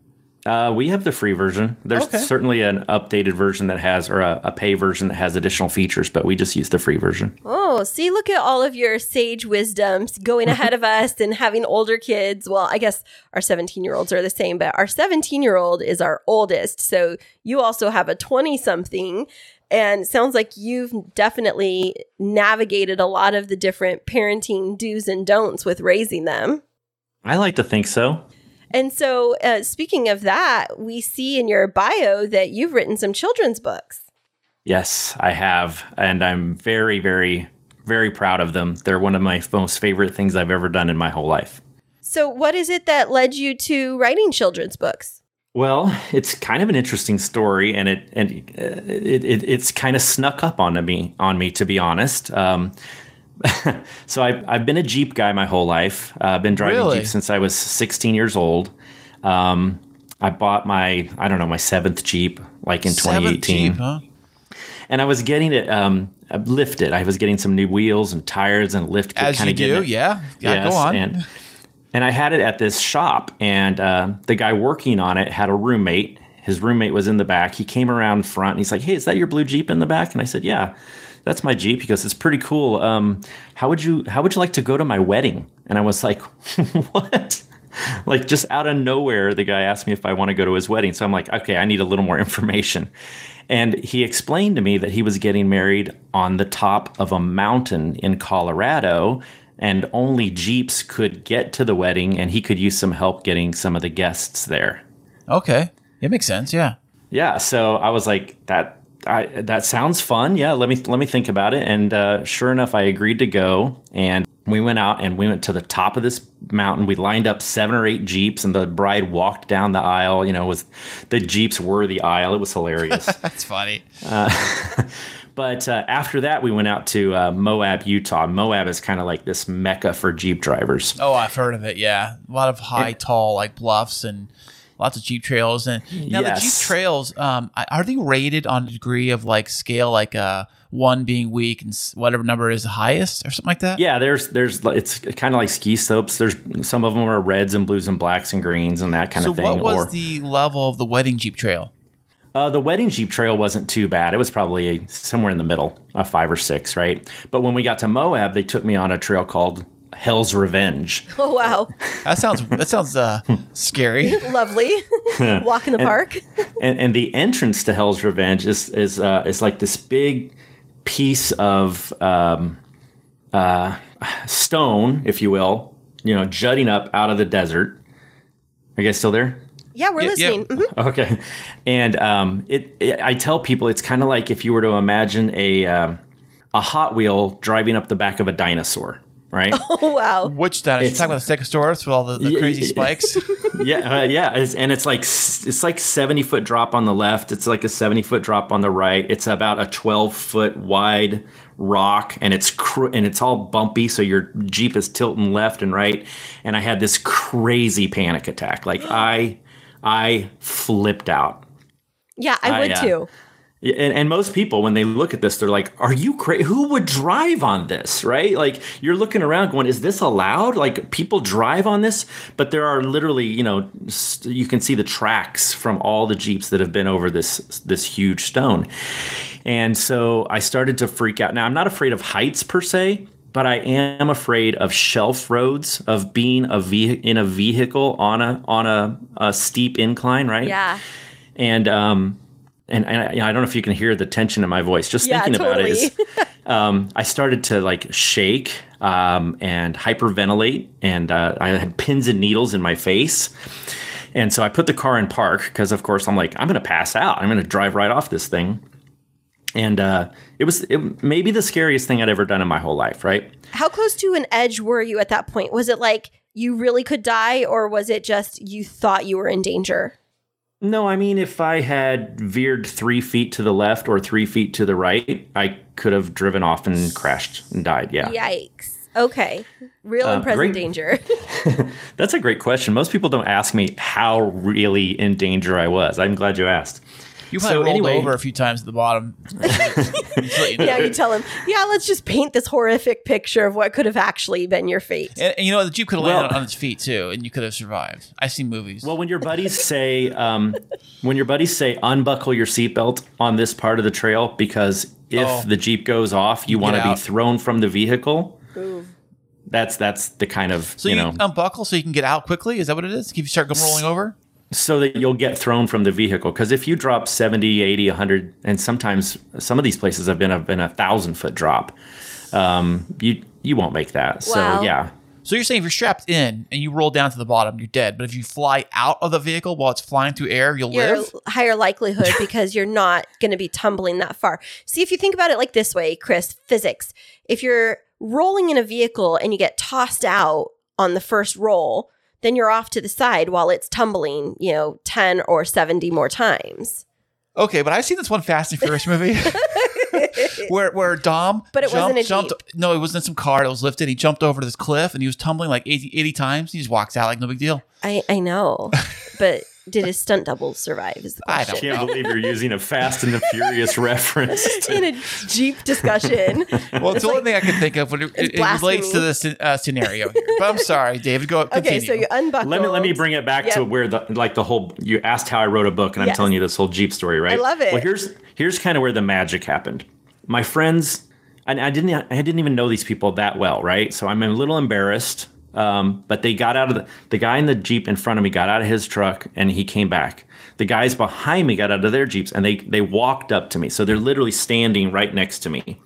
We have the free version. There's certainly an updated version that has, or a pay version that has additional features, but we just use the free version. Oh, see, look at all of your sage wisdoms going ahead of us and having older kids. Well, I guess our 17-year-olds are the same, but our 17-year-old is our oldest. So you also have a 20-something. And sounds like you've definitely navigated a lot of the different parenting do's and don'ts with raising them. I like to think so. And so speaking of that, we see in your bio that you've written some children's books. Yes, I have. And I'm very, very, very proud of them. They're one of my most favorite things I've ever done in my whole life. So what is it that led you to writing children's books? Well, it's kind of an interesting story, and it's kind of snuck up on me, to be honest. So I've been a Jeep guy my whole life. I've been driving Jeep since I was 16 years old. I bought my seventh Jeep like in 2018. Jeep, huh? And I was getting it lifted. I was getting some new wheels and tires and lift. As you do, yeah. Yeah, go on. And I had it at this shop, and the guy working on it had a roommate. His roommate was in the back. He came around front, and he's like, "Hey, is that your blue Jeep in the back?" And I said, "Yeah. That's my Jeep." He goes, "It's pretty cool. How would you like to go to my wedding?" And I was like, "What?" Like, just out of nowhere, the guy asked me if I want to go to his wedding. So I'm like, okay, I need a little more information. And he explained to me that he was getting married on the top of a mountain in Colorado, and only Jeeps could get to the wedding, and he could use some help getting some of the guests there. Okay. It makes sense. Yeah. Yeah. So I was like, that sounds fun. Yeah, let me think about it. And sure enough, I agreed to go. And we went out and we went to the top of this mountain. We lined up 7 or 8 Jeeps, and the bride walked down the aisle. You know, the Jeeps were the aisle. It was hilarious. That's funny. But after that, we went out to Moab, Utah. Moab is kind of like this mecca for Jeep drivers. Oh, I've heard of it. Yeah, a lot of tall, like bluffs and. Lots of Jeep trails. And now the Jeep trails, are they rated on a degree of like scale, like 1 being weak and whatever number is the highest or something like that? Yeah, it's kind of like ski slopes. There's some of them are reds and blues and blacks and greens and that kind of thing. So what was the level of the wedding Jeep trail? The wedding Jeep trail wasn't too bad. It was probably somewhere in the middle, 5 or 6, right? But when we got to Moab, they took me on a trail called Hell's Revenge. Oh, wow. That sounds scary. Lovely. Walk in the park. and the entrance to Hell's Revenge is like this big piece of stone, if you will, you know, jutting up out of the desert. Are you guys still there? Yeah, we're listening. Yeah. Mm-hmm. Okay. And I tell people it's kind of like if you were to imagine a Hot Wheel driving up the back of a dinosaur. right? Oh, wow. Which that? You're talking about the stegosaurus with all the crazy spikes? Yeah, yeah. And it's like 70-foot drop on the left. It's like a 70-foot drop on the right. It's about a 12-foot wide rock, and it's all bumpy, so your Jeep is tilting left and right. And I had this crazy panic attack. Like, I flipped out. Yeah, I would too. And most people, when they look at this, they're like, are you crazy? Who would drive on this, right? Like, you're looking around going, is this allowed? Like, people drive on this? But there are literally, you can see the tracks from all the Jeeps that have been over this huge stone. And so I started to freak out. Now, I'm not afraid of heights per se, but I am afraid of shelf roads, of being in a vehicle on a steep incline, right? Yeah. And I don't know if you can hear the tension in my voice. Just thinking about it is, I started to like shake and hyperventilate, and I had pins and needles in my face. And so I put the car in park because, of course, I'm like, I'm going to pass out. I'm going to drive right off this thing. And it was maybe the scariest thing I'd ever done in my whole life, right? How close to an edge were you at that point? Was it like you really could die, or was it just you thought you were in danger? No, I mean, if I had veered 3 feet to the left or 3 feet to the right, I could have driven off and crashed and died. Yeah. Yikes. Okay. Real and present danger. That's a great question. Most people don't ask me how really in danger I was. I'm glad you asked. You probably rolled over a few times at the bottom. Yeah, you tell him, yeah, let's just paint this horrific picture of what could have actually been your fate. And the Jeep could have landed on its feet too, and you could have survived. I've seen movies. Well, when your buddies say, unbuckle your seatbelt on this part of the trail, because if the Jeep goes off, you want to be thrown from the vehicle. Ooh. That's the kind of, so you unbuckle so you can get out quickly? Is that what it is? If you start rolling over? So that you'll get thrown from the vehicle. Because if you drop 70, 80, 100, and sometimes some of these places have been 1,000-foot drop, you won't make that. Wow. So, yeah. So you're saying if you're strapped in and you roll down to the bottom, you're dead. But if you fly out of the vehicle while it's flying through air, you'll live? Higher likelihood because you're not going to be tumbling that far. See, if you think about it like this way, Chris, physics. If you're rolling in a vehicle and you get tossed out on the first roll, then you're off to the side while it's tumbling, 10 or 70 more times. Okay, but I've seen this one Fast and Furious movie where Dom it wasn't in some car that was lifted. He jumped over to this cliff and he was tumbling like 80 times. He just walks out like no big deal. I know, but did his stunt double survive? Is the question. I can't believe you're using a Fast and the Furious reference in a Jeep discussion. Well, it's the only thing I can think of when it relates to this scenario here. But I'm sorry, David. Go continue. Okay, so you unbuckled. Let me bring it back to where the whole. You asked how I wrote a book, and I'm telling you this whole Jeep story, right? I love it. Well, here's kind of where the magic happened. My friends, and I didn't even know these people that well, right? So I'm a little embarrassed. But they got out of the guy in the Jeep in front of me got out of his truck and he came back. The guys behind me got out of their Jeeps and they walked up to me. So they're literally standing right next to me.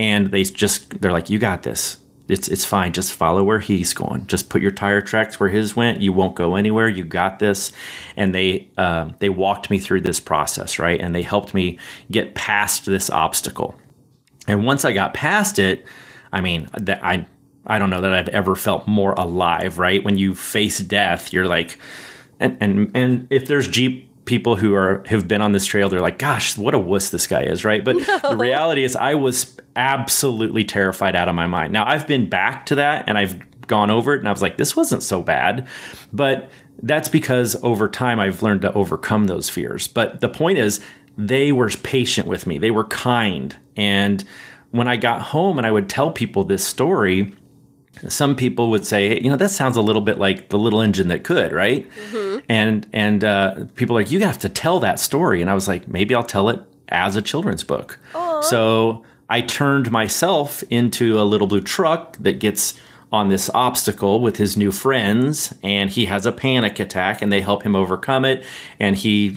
And they're like, you got this. It's fine. Just follow where he's going. Just put your tire tracks where his went. You won't go anywhere. You got this. And they walked me through this process, right? And they helped me get past this obstacle. And once I got past it, I mean, I don't know that I've ever felt more alive, right? When you face death, you're like, and if there's Jeep people who have been on this trail, they're like, gosh, what a wuss this guy is, right? But the reality is I was absolutely terrified out of my mind. Now, I've been back to that and I've gone over it and I was like, this wasn't so bad. But that's because over time I've learned to overcome those fears. But the point is they were patient with me. They were kind. And when I got home and I would tell people this story, some people would say, hey, that sounds a little bit like The Little Engine That Could, right? Mm-hmm. And people are like, you have to tell that story. And I was like, maybe I'll tell it as a children's book. Aww. So I turned myself into a little blue truck that gets on this obstacle with his new friends. And he has a panic attack and they help him overcome it. And he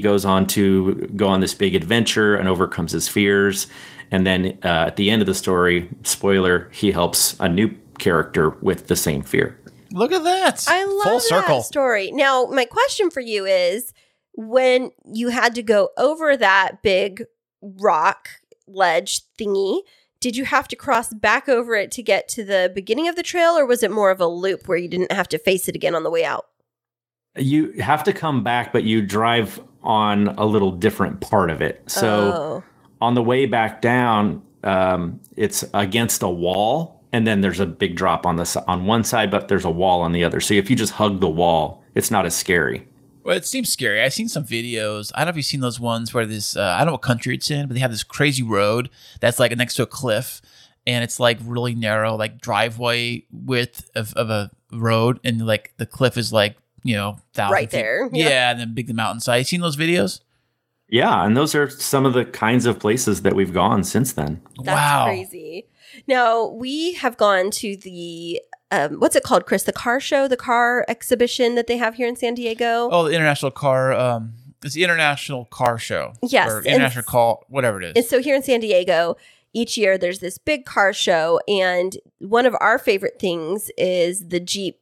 goes on to go on this big adventure and overcomes his fears. And then at the end of the story, spoiler, he helps a new character with the same fear. Look at that. I love full circle. That story. Now, my question for you is, when you had to go over that big rock ledge thingy, Did you have to cross back over it to get to the beginning of the trail, or was it more of a loop where you didn't have to face it again on the way out? You have to come back, but you drive on a little different part of it. So on the way back down, it's against a wall, and then there's a big drop on one side, but there's a wall on the other. So if you just hug the wall, it's not as scary. Well, it seems scary. I've seen some videos. I don't know if you've seen those ones where this, I don't know what country it's in, but they have this crazy road that's like next to a cliff, and it's like really narrow, like driveway width of a road, and like the cliff is like, you know, right there. Feet. Yeah, and then big the mountainside. You seen those videos? Yeah, and those are some of the kinds of places that we've gone since then. That's crazy. Now, we have gone to the... what's it called, Chris? The car show, the car exhibition that they have here in San Diego? Oh, the International Car... it's the International Car Show. Yes. Or International Car... Whatever it is. And so here in San Diego, each year there's this big car show. And one of our favorite things is the Jeep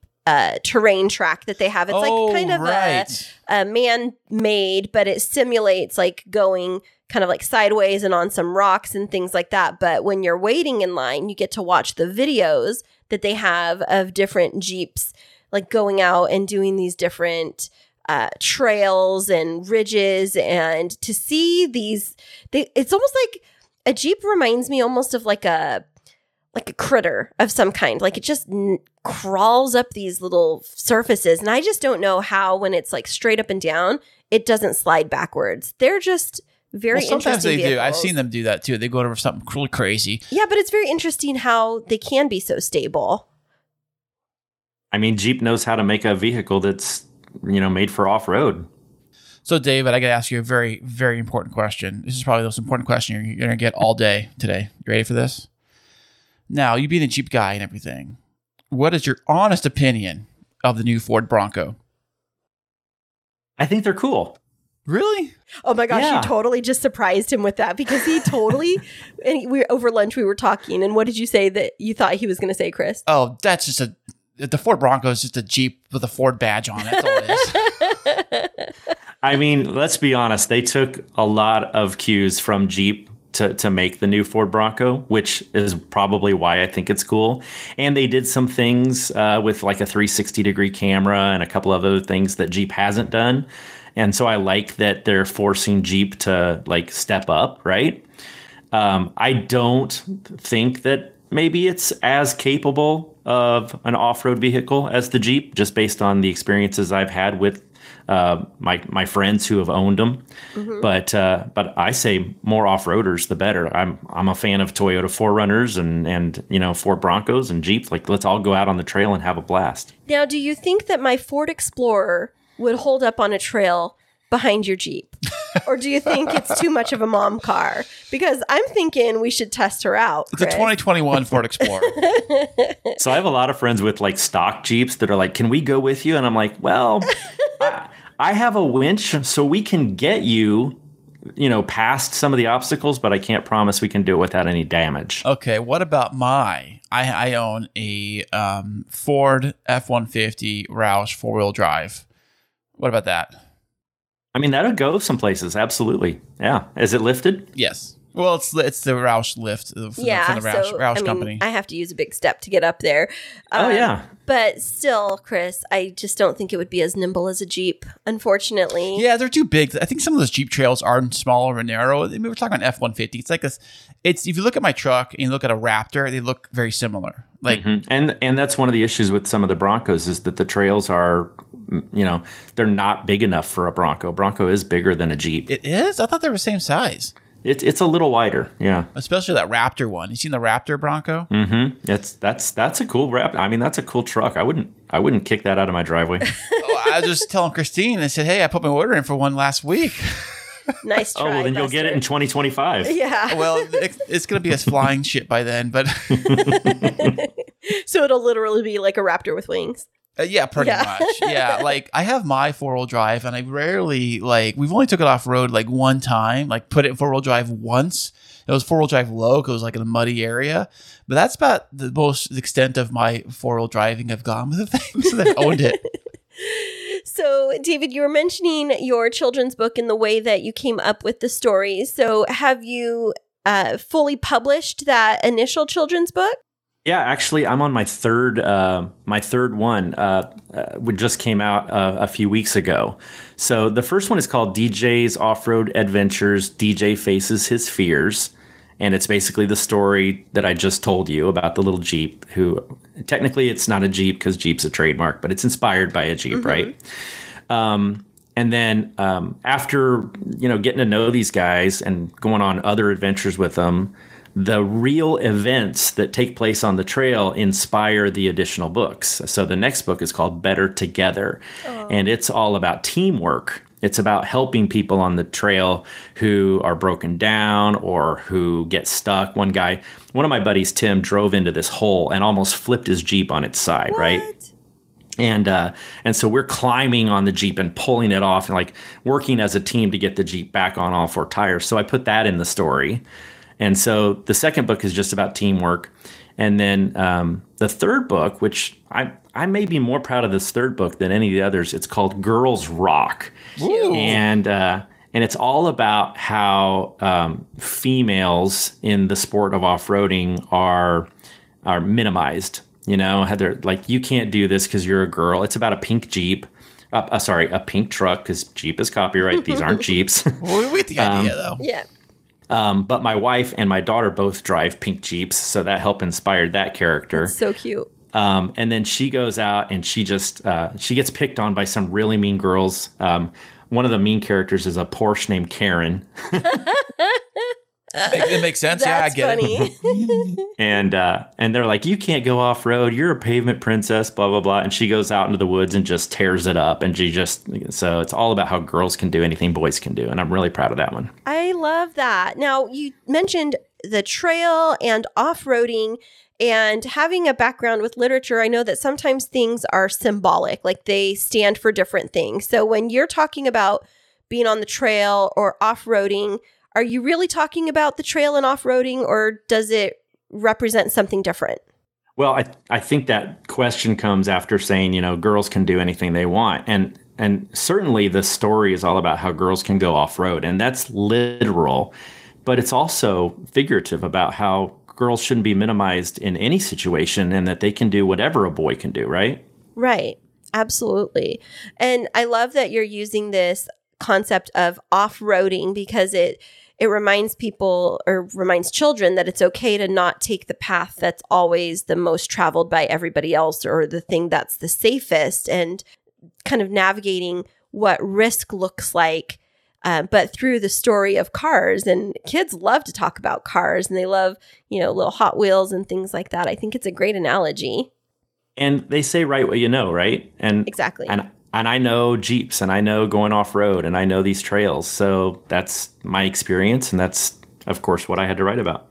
terrain track that they have. It's a man-made, but it simulates like going... kind of like sideways and on some rocks and things like that. But when you're waiting in line, you get to watch the videos that they have of different Jeeps, like going out and doing these different trails and ridges. And to see these, it's almost like a Jeep reminds me almost of like a critter of some kind. Like it just crawls up these little surfaces. And I just don't know how, when it's like straight up and down, it doesn't slide backwards. They're just... Very interesting. Sometimes they do. I've seen them do that too. They go over something really crazy. Yeah, but it's very interesting how they can be so stable. I mean, Jeep knows how to make a vehicle that's, you know, made for off-road. So, David, I got to ask you a very, very important question. This is probably the most important question you're going to get all day today. You ready for this? Now, you being a Jeep guy and everything, what is your honest opinion of the new Ford Bronco? I think they're cool. Really? Oh my gosh, yeah. You totally just surprised him with that, because he totally, and we over lunch we were talking, and what did you say that you thought he was going to say, Chris? Oh, that's just the Ford Bronco is just a Jeep with a Ford badge on it. That's all it is. I mean, let's be honest, they took a lot of cues from Jeep to make the new Ford Bronco, which is probably why I think it's cool. And they did some things with like a 360-degree camera and a couple of other things that Jeep hasn't done. And so I like that they're forcing Jeep to like step up, right? I don't think that maybe it's as capable of an off-road vehicle as the Jeep, just based on the experiences I've had with my friends who have owned them. Mm-hmm. But I say more off-roaders the better. I'm a fan of Toyota 4Runners and you know, Ford Broncos and Jeeps. Like, let's all go out on the trail and have a blast. Now, do you think that my Ford Explorer would hold up on a trail behind your Jeep? Or do you think it's too much of a mom car? Because I'm thinking we should test her out. It's Chris. A 2021 Ford Explorer. So I have a lot of friends with like stock Jeeps that are like, can we go with you? And I'm like, well, I have a winch, so we can get you know, past some of the obstacles, but I can't promise we can do it without any damage. Okay, what about I own a Ford F-150 Roush four-wheel drive. What about that? I mean, that'll go some places. Absolutely. Yeah. Is it lifted? Yes. Well, it's the Roush lift from the Roush company. I have to use a big step to get up there. Yeah. But still, Chris, I just don't think it would be as nimble as a Jeep, unfortunately. Yeah, they're too big. I think some of those Jeep trails are smaller and narrow. I mean, we're talking F-150. It's like this. It's if you look at my truck and you look at a Raptor, they look very similar. Like, mm-hmm. And that's one of the issues with some of the Broncos is that the trails are, you know, they're not big enough for a Bronco. Bronco is bigger than a Jeep. It is? I thought they were the same size. It's a little wider, yeah. Especially that Raptor one. You seen the Raptor Bronco? Mm-hmm. That's a cool Raptor. I mean, that's a cool truck. I wouldn't kick that out of my driveway. Oh, I was just telling Kristine. I said, hey, I put my order in for one last week. Nice try. Oh, well, then you'll get it in 2025. Yeah. Well, it's going to be a flying shit by then, but. So it'll literally be like a Raptor with wings. Yeah, pretty much. Yeah, like I have my four-wheel drive, and I rarely we've only took it off-road like one time, like put it in four-wheel drive once. It was four-wheel drive low, because it was like in a muddy area. But that's about the most extent of my four-wheel driving I've gone with the thing, so I owned it. So, David, you were mentioning your children's book and the way that you came up with the stories. So have you fully published that initial children's book? Yeah, actually, I'm on my third one, which just came out a few weeks ago. So the first one is called DJ's Off Road Adventures, DJ Faces His Fears. And it's basically the story that I just told you about the little Jeep, who technically it's not a Jeep because Jeep's a trademark, but it's inspired by a Jeep, mm-hmm. right? And then after, getting to know these guys and going on other adventures with them, the real events that take place on the trail inspire the additional books. So the next book is called Better Together, and it's all about teamwork. It's about helping people on the trail who are broken down or who get stuck. One of my buddies, Tim, drove into this hole and almost flipped his Jeep on its side, right? And so we're climbing on the Jeep and pulling it off and working as a team to get the Jeep back on all four tires. So I put that in the story. And so the second book is just about teamwork. And then the third book, which I may be more proud of this third book than any of the others, it's called Girls Rock. Ooh. And it's all about how females in the sport of off-roading are minimized. They're you can't do this because you're a girl. It's about a pink Jeep. A pink truck, because Jeep is copyright. These aren't Jeeps. Well, we get the idea, though. Yeah. But my wife and my daughter both drive pink Jeeps, so that helped inspire that character. That's so cute. And then she goes out and she gets picked on by some really mean girls. One of the mean characters is a Porsche named Karen. It makes sense. That's funny. And they're like, you can't go off road. You're a pavement princess, blah, blah, blah. And she goes out into the woods and just tears it up. And so it's all about how girls can do anything boys can do. And I'm really proud of that one. I love that. Now, you mentioned the trail and off-roading and having a background with literature. I know that sometimes things are symbolic, like they stand for different things. So when you're talking about being on the trail or off-roading, are you really talking about the trail and off-roading, or does it represent something different? Well, I think that question comes after saying, girls can do anything they want. And certainly the story is all about how girls can go off-road, and that's literal. But it's also figurative about how girls shouldn't be minimized in any situation and that they can do whatever a boy can do, right? Right. Absolutely. And I love that you're using this concept of off-roading, because it reminds people, or reminds children, that it's okay to not take the path that's always the most traveled by everybody else, or the thing that's the safest, and kind of navigating what risk looks like. But through the story of cars, and kids love to talk about cars, and they love, little Hot Wheels and things like that. I think it's a great analogy. And they say, right what you know, right? And exactly. And I know Jeeps, and I know going off-road, and I know these trails. So that's my experience, and that's, of course, what I had to write about.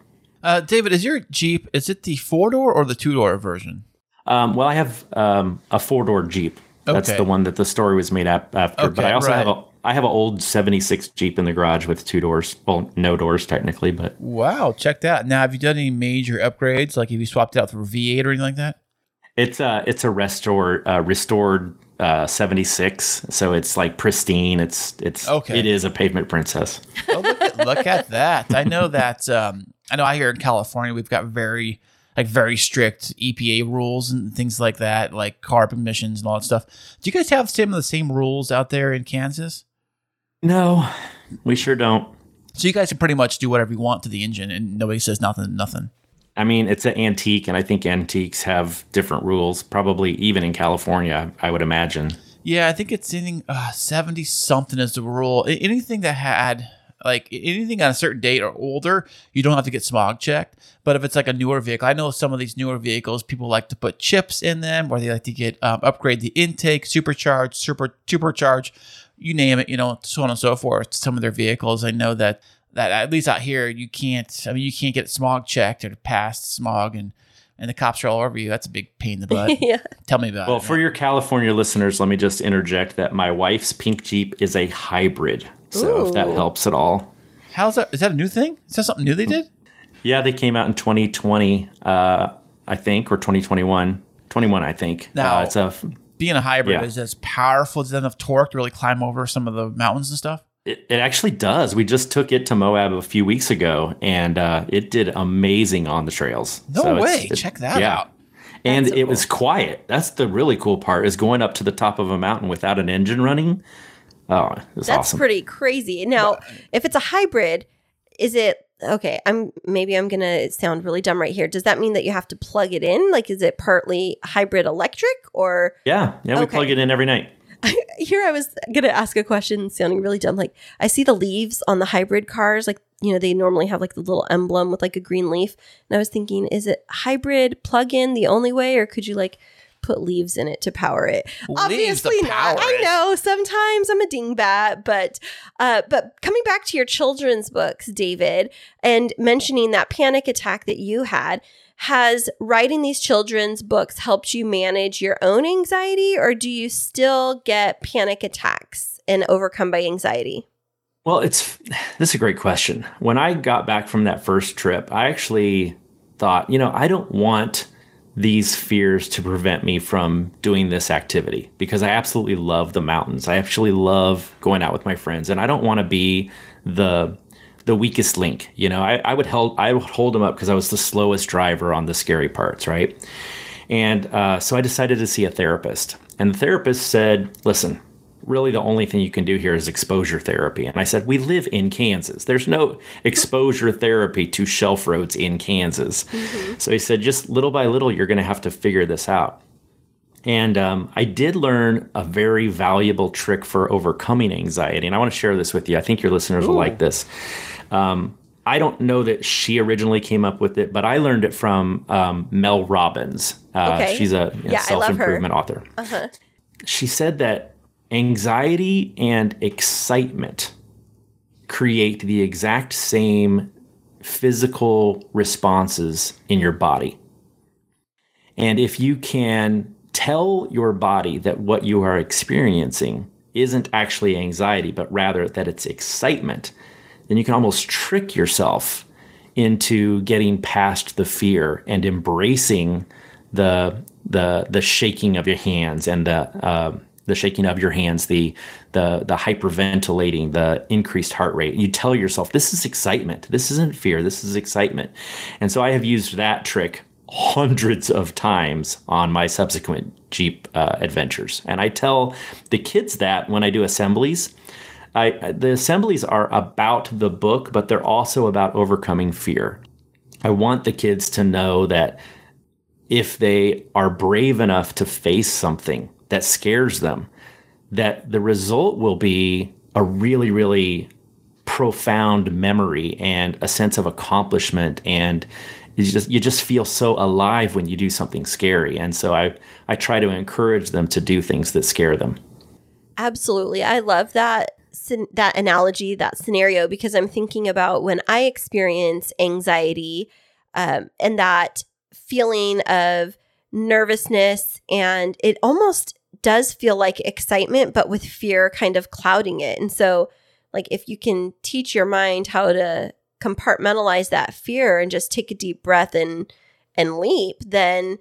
David, is your Jeep, is it the four-door or the two-door version? Well, I have a four-door Jeep. Okay. That's the one that the story was made up after. Okay, but I also have an old 76 Jeep in the garage with two doors. Well, no doors, technically, but... Wow, check that. Now, have you done any major upgrades? Like, have you swapped it out for a V8 or anything like that? It's a restored... 76, so it's pristine. It's okay. It is a pavement princess. Oh, look at that! I know that. I know. I here in California, we've got very strict EPA rules and things like that, like carbon emissions and all that stuff. Do you guys have some of the same rules out there in Kansas? No, we sure don't. So you guys can pretty much do whatever you want to the engine, and nobody says nothing. I mean, it's an antique, and I think antiques have different rules, probably even in California, I would imagine. Yeah, I think it's 70-something is the rule. Anything that had, anything on a certain date or older, you don't have to get smog checked. But if it's a newer vehicle, I know some of these newer vehicles, people like to put chips in them, or they like to get upgrade the intake, supercharge, you name it, so on and so forth. Some of their vehicles, I know that at least out here, you can't get smog checked or past smog, and the cops are all over you. That's a big pain in the butt. Yeah. Tell me about it. Well, for your California listeners, let me just interject that my wife's pink Jeep is a hybrid. So if that helps at all. How's that? Is that a new thing? Is that something new they did? Yeah, they came out in 2020, I think, or 2021. 21, I think. Now, being a hybrid, is it as powerful? Does it have enough torque to really climb over some of the mountains and stuff? It actually does. We just took it to Moab a few weeks ago, and it did amazing on the trails. No way. Check that out. And it was quiet. That's the really cool part, is going up to the top of a mountain without an engine running. Oh, that's awesome. Pretty crazy. Now, if it's a hybrid, is it okay? Maybe I'm going to sound really dumb right here. Does that mean that you have to plug it in? Like, is it partly hybrid electric or? Yeah, we plug it in every night. Here I was going to ask a question sounding really dumb. Like, I see the leaves on the hybrid cars. Like, you know, they normally have like the little emblem with like a green leaf. And I was thinking, is it hybrid plug-in the only way, or could you like put leaves in it to power it? Obviously not. I know, sometimes I'm a dingbat, but coming back to your children's books, David, and mentioning that panic attack that you had, has writing these children's books helped you manage your own anxiety, or do you still get panic attacks and overcome by anxiety? Well, this is a great question. When I got back from that first trip, I actually thought, you know, I don't want these fears to prevent me from doing this activity, because I absolutely love the mountains. I actually love going out with my friends, and I don't want to be the weakest link. You know, I would hold them up because I was the slowest driver on the scary parts, right? And so I decided to see a therapist, and the therapist said, listen, really the only thing you can do here is exposure therapy. And I said, we live in Kansas. There's no exposure therapy to shelf roads in Kansas. Mm-hmm. So he said, just little by little, you're going to have to figure this out. And I did learn a very valuable trick for overcoming anxiety. And I want to share this with you. I think your listeners will like this. I don't know that she originally came up with it, but I learned it from Mel Robbins. She's a self-improvement author. Uh-huh. She said that anxiety and excitement create the exact same physical responses in your body. And if you can tell your body that what you are experiencing isn't actually anxiety, but rather that it's excitement, then you can almost trick yourself into getting past the fear and embracing the shaking of your hands and the shaking of your hands, the hyperventilating, the increased heart rate. You tell yourself, this is excitement. This isn't fear. This is excitement. And so I have used that trick hundreds of times on my subsequent Jeep adventures. And I tell the kids that when I do assemblies. The assemblies are about the book, but they're also about overcoming fear. I want the kids to know that if they are brave enough to face something that scares them, that the result will be a really, really profound memory and a sense of accomplishment. And you just feel so alive when you do something scary. And so I try to encourage them to do things that scare them. Absolutely. I love that analogy, that scenario, because I'm thinking about when I experience anxiety and that feeling of nervousness, and it almost does feel like excitement, but with fear kind of clouding it. And so, like, if you can teach your mind how to compartmentalize that fear and just take a deep breath and leap, then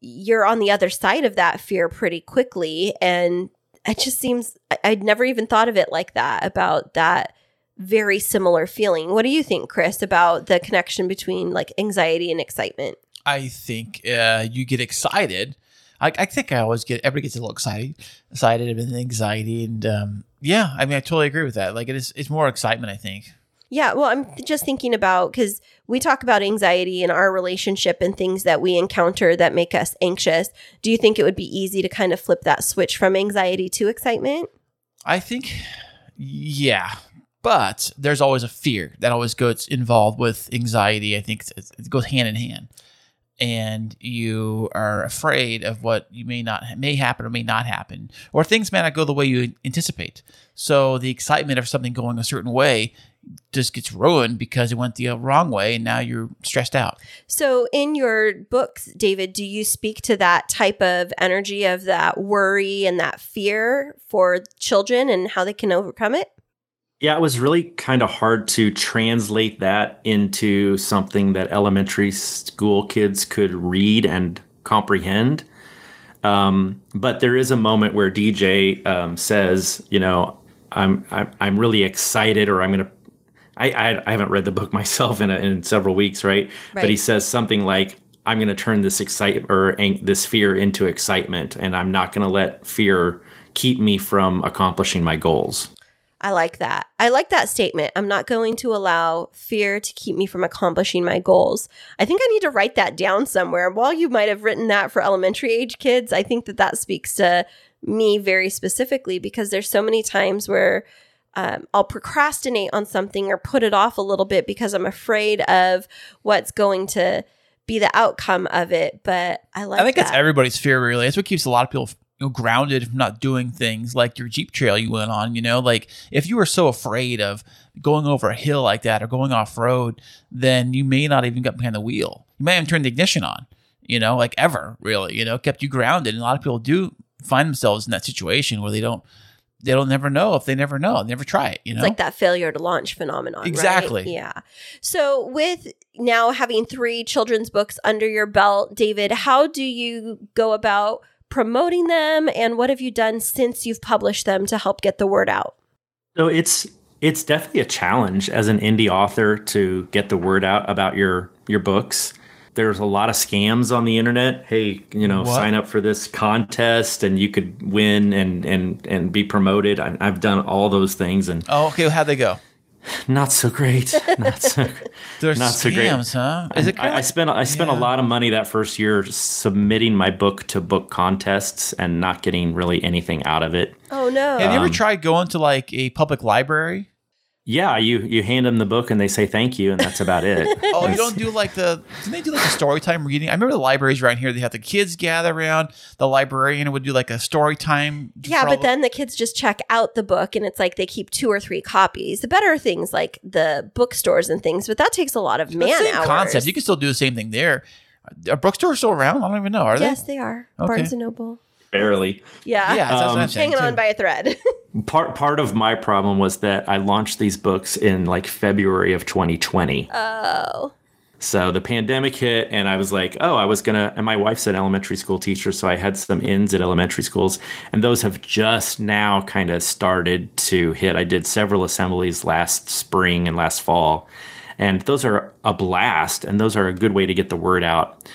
you're on the other side of that fear pretty quickly. And it just seems, I'd never even thought of it like that, about that very similar feeling. What do you think, Chris, about the connection between like anxiety and excitement? I think you get excited. I think I always get, everybody gets a little excited and anxiety. And I mean, I totally agree with that. Like, it's more excitement, I think. Yeah. Well, I'm just thinking about, because we talk about anxiety in our relationship and things that we encounter that make us anxious. Do you think it would be easy to kind of flip that switch from anxiety to excitement? I think, yeah. But there's always a fear that always goes involved with anxiety. I think it goes hand in hand. And you are afraid of what you may happen or may not happen, or things may not go the way you anticipate. So the excitement of something going a certain way just gets ruined because it went the wrong way, and now you're stressed out. So in your books, David, do you speak to that type of energy of that worry and that fear for children and how they can overcome it? Yeah, it was really kind of hard to translate that into something that elementary school kids could read and comprehend. But there is a moment where DJ says, you know, I'm really excited, or I'm gonna. I haven't read the book myself in several weeks, right? But he says something like, I'm going to turn this this fear into excitement, and I'm not going to let fear keep me from accomplishing my goals. I like that. I like that statement. I'm not going to allow fear to keep me from accomplishing my goals. I think I need to write that down somewhere. While you might have written that for elementary age kids, I think that speaks to me very specifically, because there's so many times where I'll procrastinate on something or put it off a little bit because I'm afraid of what's going to be the outcome of it. But I think that's everybody's fear, really. That's what keeps a lot of people grounded from not doing things, like your Jeep trail you went on. If you were so afraid of going over a hill like that or going off road, then you may not even get behind the wheel. You may haven't turned the ignition on, ever, really, kept you grounded. And a lot of people do find themselves in that situation where they'll never know if they never know, never try it. It's like that failure to launch phenomenon. Exactly. Right? Yeah. So with now having 3 children's books under your belt, David, how do you go about promoting them, and what have you done since you've published them to help get the word out? So it's definitely a challenge as an indie author to get the word out about your books. There's a lot of scams on the internet. Hey, sign up for this contest and you could win and be promoted. I've done all those things. And how'd they go? Not so great. Not so great. Huh? Is it? I spent a lot of money that first year submitting my book to book contests and not getting really anything out of it. Oh no! Have you ever tried going to like a public library? Yeah, you hand them the book and they say thank you, and that's about it. You don't do like didn't they do like a story time reading? I remember the libraries around here, they had the kids gather around, the librarian would do like a story time. Yeah, but then the kids just check out the book, and it's like they keep 2 or 3 copies. The better things like the bookstores and things, but that takes a lot of man hours. Concept. You can still do the same thing there. Are bookstores still around? I don't even know. Are they? Yes, they are. Okay. Barnes & Noble. Barely. Yeah. That's hanging on by a thread. Part of my problem was that I launched these books in like February of 2020. Oh. So the pandemic hit, and I was like, and my wife's an elementary school teacher, so I had some ins at elementary schools, and those have just now kind of started to hit. I did several assemblies last spring and last fall, and those are a blast, and those are a good way to get the word out.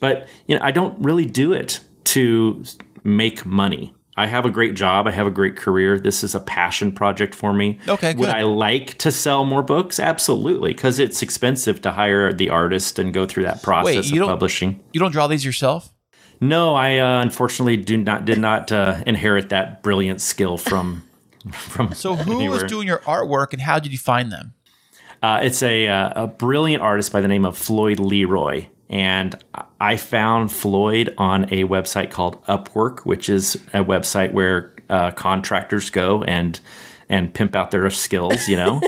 But I don't really do it to make money. I have a great job. I have a great career. This is a passion project for me. Okay, good. Would I like to sell more books? Absolutely, because it's expensive to hire the artist and go through that process of publishing. You don't draw these yourself? No, I unfortunately did not inherit that brilliant skill from. So who was doing your artwork, and how did you find them? It's a brilliant artist by the name of Floyd Leroy. And I found Floyd on a website called Upwork, which is a website where contractors go and pimp out their skills, Yeah.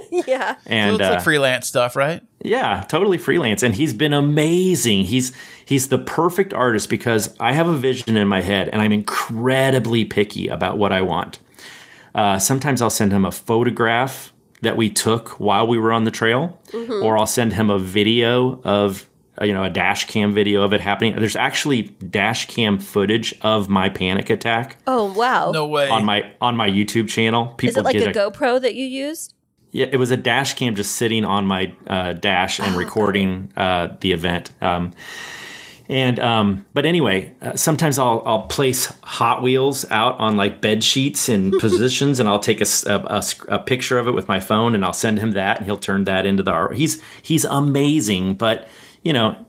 And so it's like freelance stuff, right? Yeah, totally freelance. And he's been amazing. He's the perfect artist because I have a vision in my head, and I'm incredibly picky about what I want. Sometimes I'll send him a photograph that we took while we were on the trail, mm-hmm. or I'll send him a video of a dash cam video of it happening. There's actually dash cam footage of my panic attack. Oh, wow. No way. On my YouTube channel. People Is it like a GoPro that you used? Yeah, it was a dash cam just sitting on my dash and recording the event. But anyway, sometimes I'll place Hot Wheels out on like bed sheets and positions, and I'll take a picture of it with my phone, and I'll send him that, and he'll turn that into the art. He's amazing, but...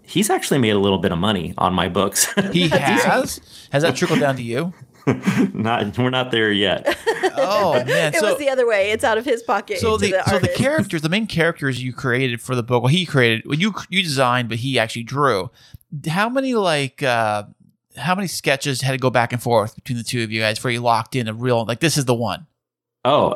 he's actually made a little bit of money on my books. He has? Has that trickled down to you? We're not there yet. Oh, man. It was the other way. It's out of his pocket. So the characters, the main characters you created for the book, you designed, but he actually drew. How many sketches had to go back and forth between the two of you guys before you locked in a real, like, this is the one? Oh,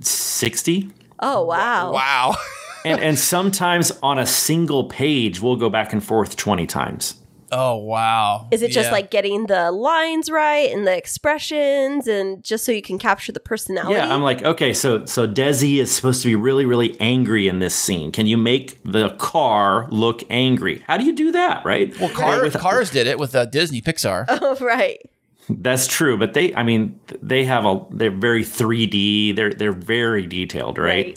60? Oh, wow. Wow. And sometimes on a single page, we'll go back and forth 20 times. Oh, wow. Is it just like getting the lines right and the expressions and just so you can capture the personality? Yeah, I'm like, okay, so Desi is supposed to be really, really angry in this scene. Can you make the car look angry? How do you do that, right? Well, cars did it with Disney, Pixar. Oh, right. That's true, but they, I mean, they have they're very 3D. They're very detailed, right?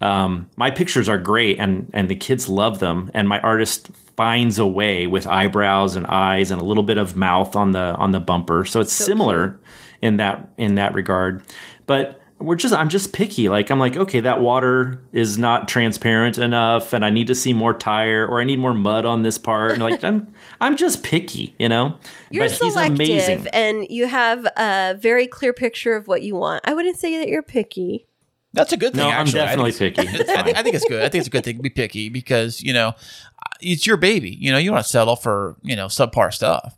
My pictures are great, and the kids love them, and my artist finds a way with eyebrows and eyes and a little bit of mouth on the bumper. So it's so similar cute in that regard, but I'm just picky. Like, I'm like, okay, that water is not transparent enough, and I need to see more tire, or I need more mud on this part. And like, I'm just picky, you know. You're selective, he's amazing, and you have a very clear picture of what you want. I wouldn't say that you're picky. That's a good thing. No, actually, I'm definitely picky. I think it's good. I think it's a good thing to be picky because, you know, it's your baby. You know, you don't want to settle for, you know, subpar stuff.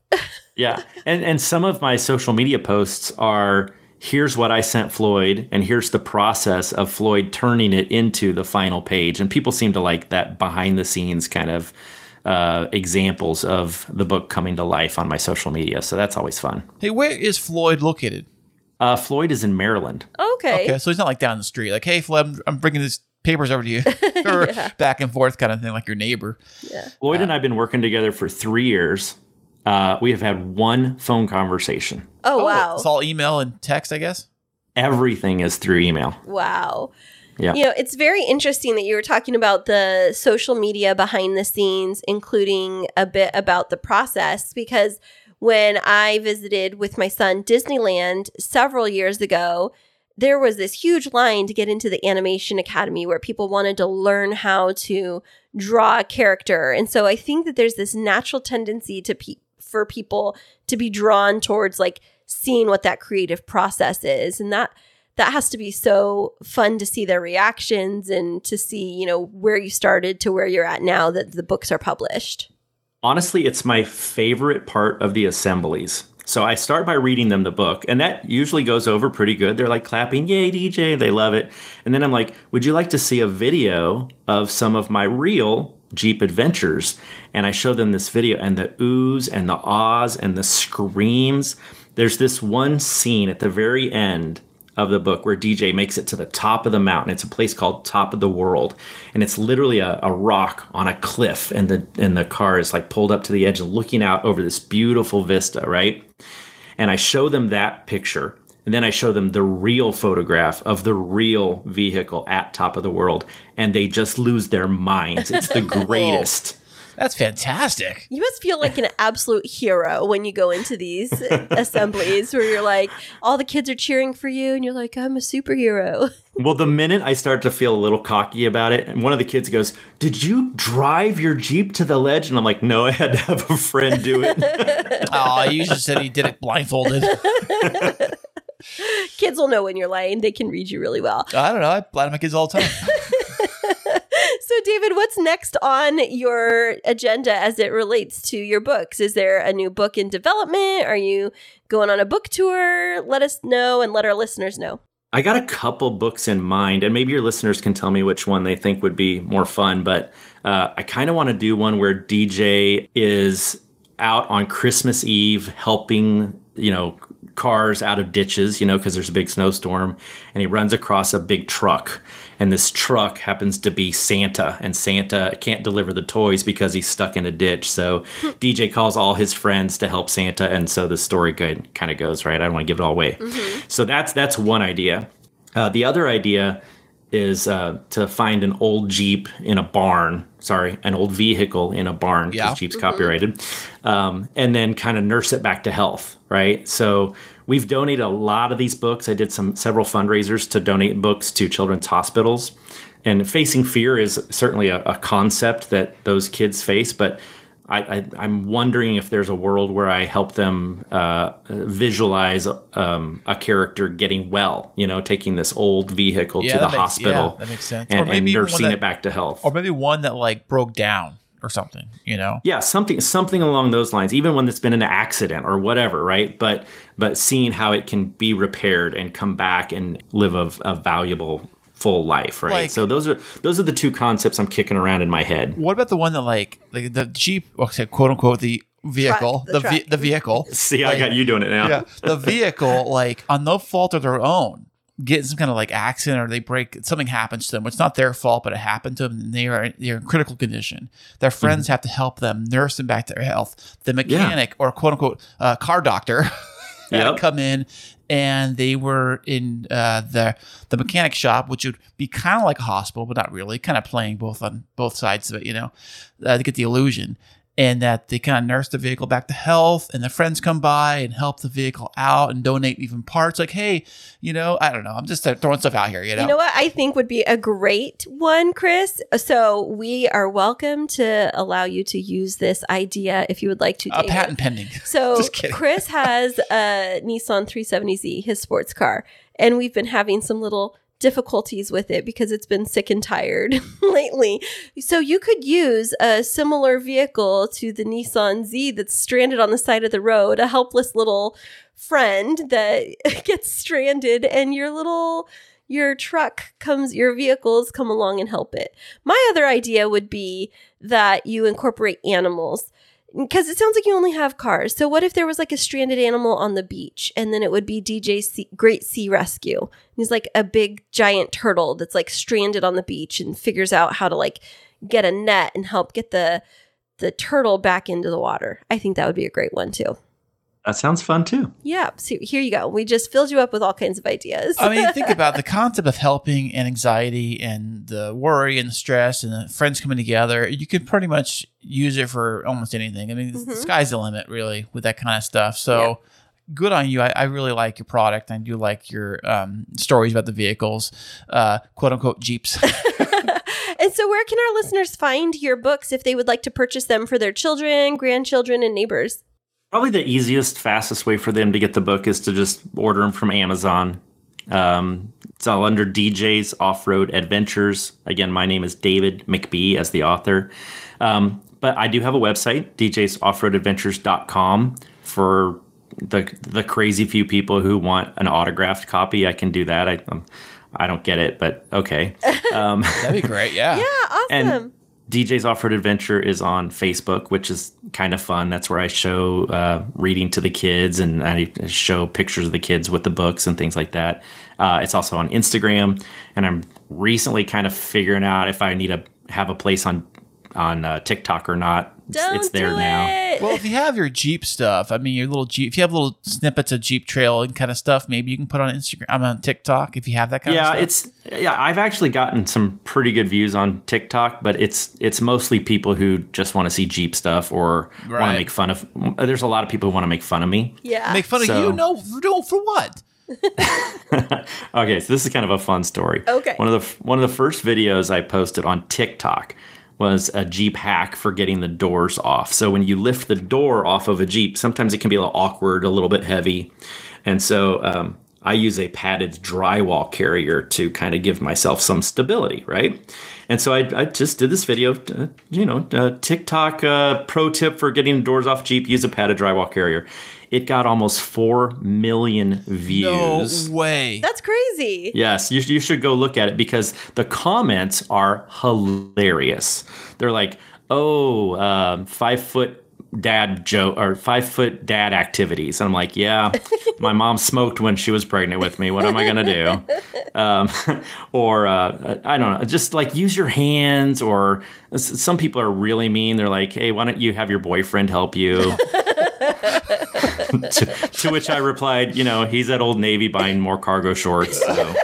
Yeah, and some of my social media posts are, here's what I sent Floyd, and here's the process of Floyd turning it into the final page. And people seem to like that behind the scenes kind of examples of the book coming to life on my social media. So that's always fun. Hey, where is Floyd located? Floyd is in Maryland. Okay. So he's not like down the street. Like, hey, Floyd, I'm bringing these papers over to you. Or yeah, back and forth kind of thing, like your neighbor. Yeah. Floyd and I have been working together for 3 years. We have had one phone conversation. Oh, wow. It's all email and text, I guess? Everything is through email. Wow. Yeah. You know, it's very interesting that you were talking about the social media behind the scenes, including a bit about the process, because when I visited with my son Disneyland several years ago, there was this huge line to get into the Animation Academy where people wanted to learn how to draw a character. And so I think that there's this natural tendency to for people to be drawn towards like seeing what that creative process is. And that has to be so fun to see their reactions and to see, you know, where you started to where you're at now that the books are published. Honestly, it's my favorite part of the assemblies. So I start by reading them the book, and that usually goes over pretty good. They're like clapping, yay, DJ, they love it. And then I'm like, would you like to see a video of some of my real Jeep adventures? And I show them this video, and the oohs and the ahs and the screams. There's this one scene at the very end of the book where DJ makes it to the top of the mountain. It's a place called Top of the World, and it's literally a rock on a cliff, and the car is like pulled up to the edge looking out over this beautiful vista, right? And I show them that picture. And then I show them the real photograph of the real vehicle at Top of the World, and they just lose their minds. It's the greatest. That's fantastic. You must feel like an absolute hero when you go into these assemblies where you're like, all the kids are cheering for you, and you're like, I'm a superhero. Well, the minute I start to feel a little cocky about it, and one of the kids goes, did you drive your Jeep to the ledge? And I'm like, no, I had to have a friend do it. Oh, you just said he did it blindfolded. Kids will know when you're lying. They can read you really well. I don't know. I lie to my kids all the time. So, David, what's next on your agenda as it relates to your books? Is there a new book in development? Are you going on a book tour? Let us know and let our listeners know. I got a couple books in mind, and maybe your listeners can tell me which one they think would be more fun. But I kind of want to do one where DJ is out on Christmas Eve helping, you know, cars out of ditches, you know, because there's a big snowstorm, and he runs across a big truck, and this truck happens to be Santa, and Santa can't deliver the toys because he's stuck in a ditch. So DJ calls all his friends to help Santa, and so the story kind of goes, right? I don't want to give it all away. Mm-hmm. So that's one idea. The other idea is to find an old Jeep in a barn. Sorry, an old vehicle in a barn, because Jeep's copyrighted, and then kind of nurse it back to health, right? So we've donated a lot of these books. I did several fundraisers to donate books to children's hospitals. And facing fear is certainly a concept that those kids face, but I'm wondering if there's a world where I help them visualize a character getting well, you know, taking this old vehicle to the hospital. Yeah, that makes sense. And nursing it back to health. Or maybe one that like broke down or something, you know? Yeah, something along those lines, even one that's been in an accident or whatever, right? But seeing how it can be repaired and come back and live a valuable full life, right? Like, so those are the two concepts I'm kicking around in my head. What about the one that like the Jeep, okay, quote unquote, the vehicle, the vehicle. See, like, I got you doing it now. Yeah, the vehicle, like on no fault of their own, get in some kind of like accident, or they break, something happens to them. It's not their fault, but it happened to them, and they're in critical condition. Their friends have to help them, nurse them back to their health. The mechanic or quote unquote car doctor come in, and they were in the mechanic shop, which would be kind of like a hospital, but not really, kind of playing on both sides of it, to get the illusion. And that they kind of nurse the vehicle back to health, and the friends come by and help the vehicle out and donate even parts. Like, hey, I don't know. I'm just throwing stuff out here, You know what I think would be a great one, Chris? So we are welcome to allow you to use this idea if you would like to. David. A patent pending. So Chris has a Nissan 370Z, his sports car, and we've been having some little difficulties with it because it's been sick and tired lately. So you could use a similar vehicle to the Nissan Z that's stranded on the side of the road, a helpless little friend that gets stranded, and your vehicles come along and help it. My other idea would be that you incorporate animals, because it sounds like you only have cars. So what if there was like a stranded animal on the beach, and then it would be DJ's Great Sea Rescue. And he's like a big giant turtle that's like stranded on the beach and figures out how to like get a net and help get the turtle back into the water. I think that would be a great one too. That sounds fun too. Yeah. So here you go. We just filled you up with all kinds of ideas. I mean, think about the concept of helping and anxiety and the worry and the stress and the friends coming together. You could pretty much use it for almost anything. I mean, the sky's the limit really with that kind of stuff. So good on you. I really like your product. I do like your stories about the vehicles, quote unquote Jeeps. And so where can our listeners find your books if they would like to purchase them for their children, grandchildren, and neighbors? Probably the easiest, fastest way for them to get the book is to just order them from Amazon. It's all under DJ's Off Road Adventures. Again, my name is David McBee as the author. But I do have a website, djsoffroadadventures.com, for the crazy few people who want an autographed copy. I can do that. I don't get it, but okay. That'd be great, yeah. Yeah, awesome. And DJ's Off-Road Adventure is on Facebook, which is kind of fun. That's where I show reading to the kids, and I show pictures of the kids with the books and things like that. It's also on Instagram, and I'm recently kind of figuring out if I need to have a place on TikTok or not. It's there now. Well, if you have your Jeep stuff, I mean, your little Jeep, if you have little snippets of Jeep trail and kind of stuff, maybe you can put on Instagram. I'm on TikTok if you have that kind of stuff. Yeah, I've actually gotten some pretty good views on TikTok, but it's mostly people who just want to see Jeep stuff or want to make fun of. There's a lot of people who want to make fun of me. Yeah. Make fun of you? No, for what? Okay, so this is kind of a fun story. Okay. One of the first videos I posted on TikTok was a Jeep hack for getting the doors off. So when you lift the door off of a Jeep, sometimes it can be a little awkward, a little bit heavy. And so I use a padded drywall carrier to kind of give myself some stability, right? And so I just did this video, TikTok pro tip for getting the doors off Jeep, use a padded drywall carrier. It got almost 4 million views. No way. That's crazy. Yes, you should go look at it because the comments are hilarious. They're like, 5 foot dad joke or 5 foot dad activities. And I'm like, yeah, my mom smoked when she was pregnant with me. What am I going to do? Or I don't know, just like use your hands, or some people are really mean. They're like, hey, why don't you have your boyfriend help you? to which I replied, he's at Old Navy buying more cargo shorts. So.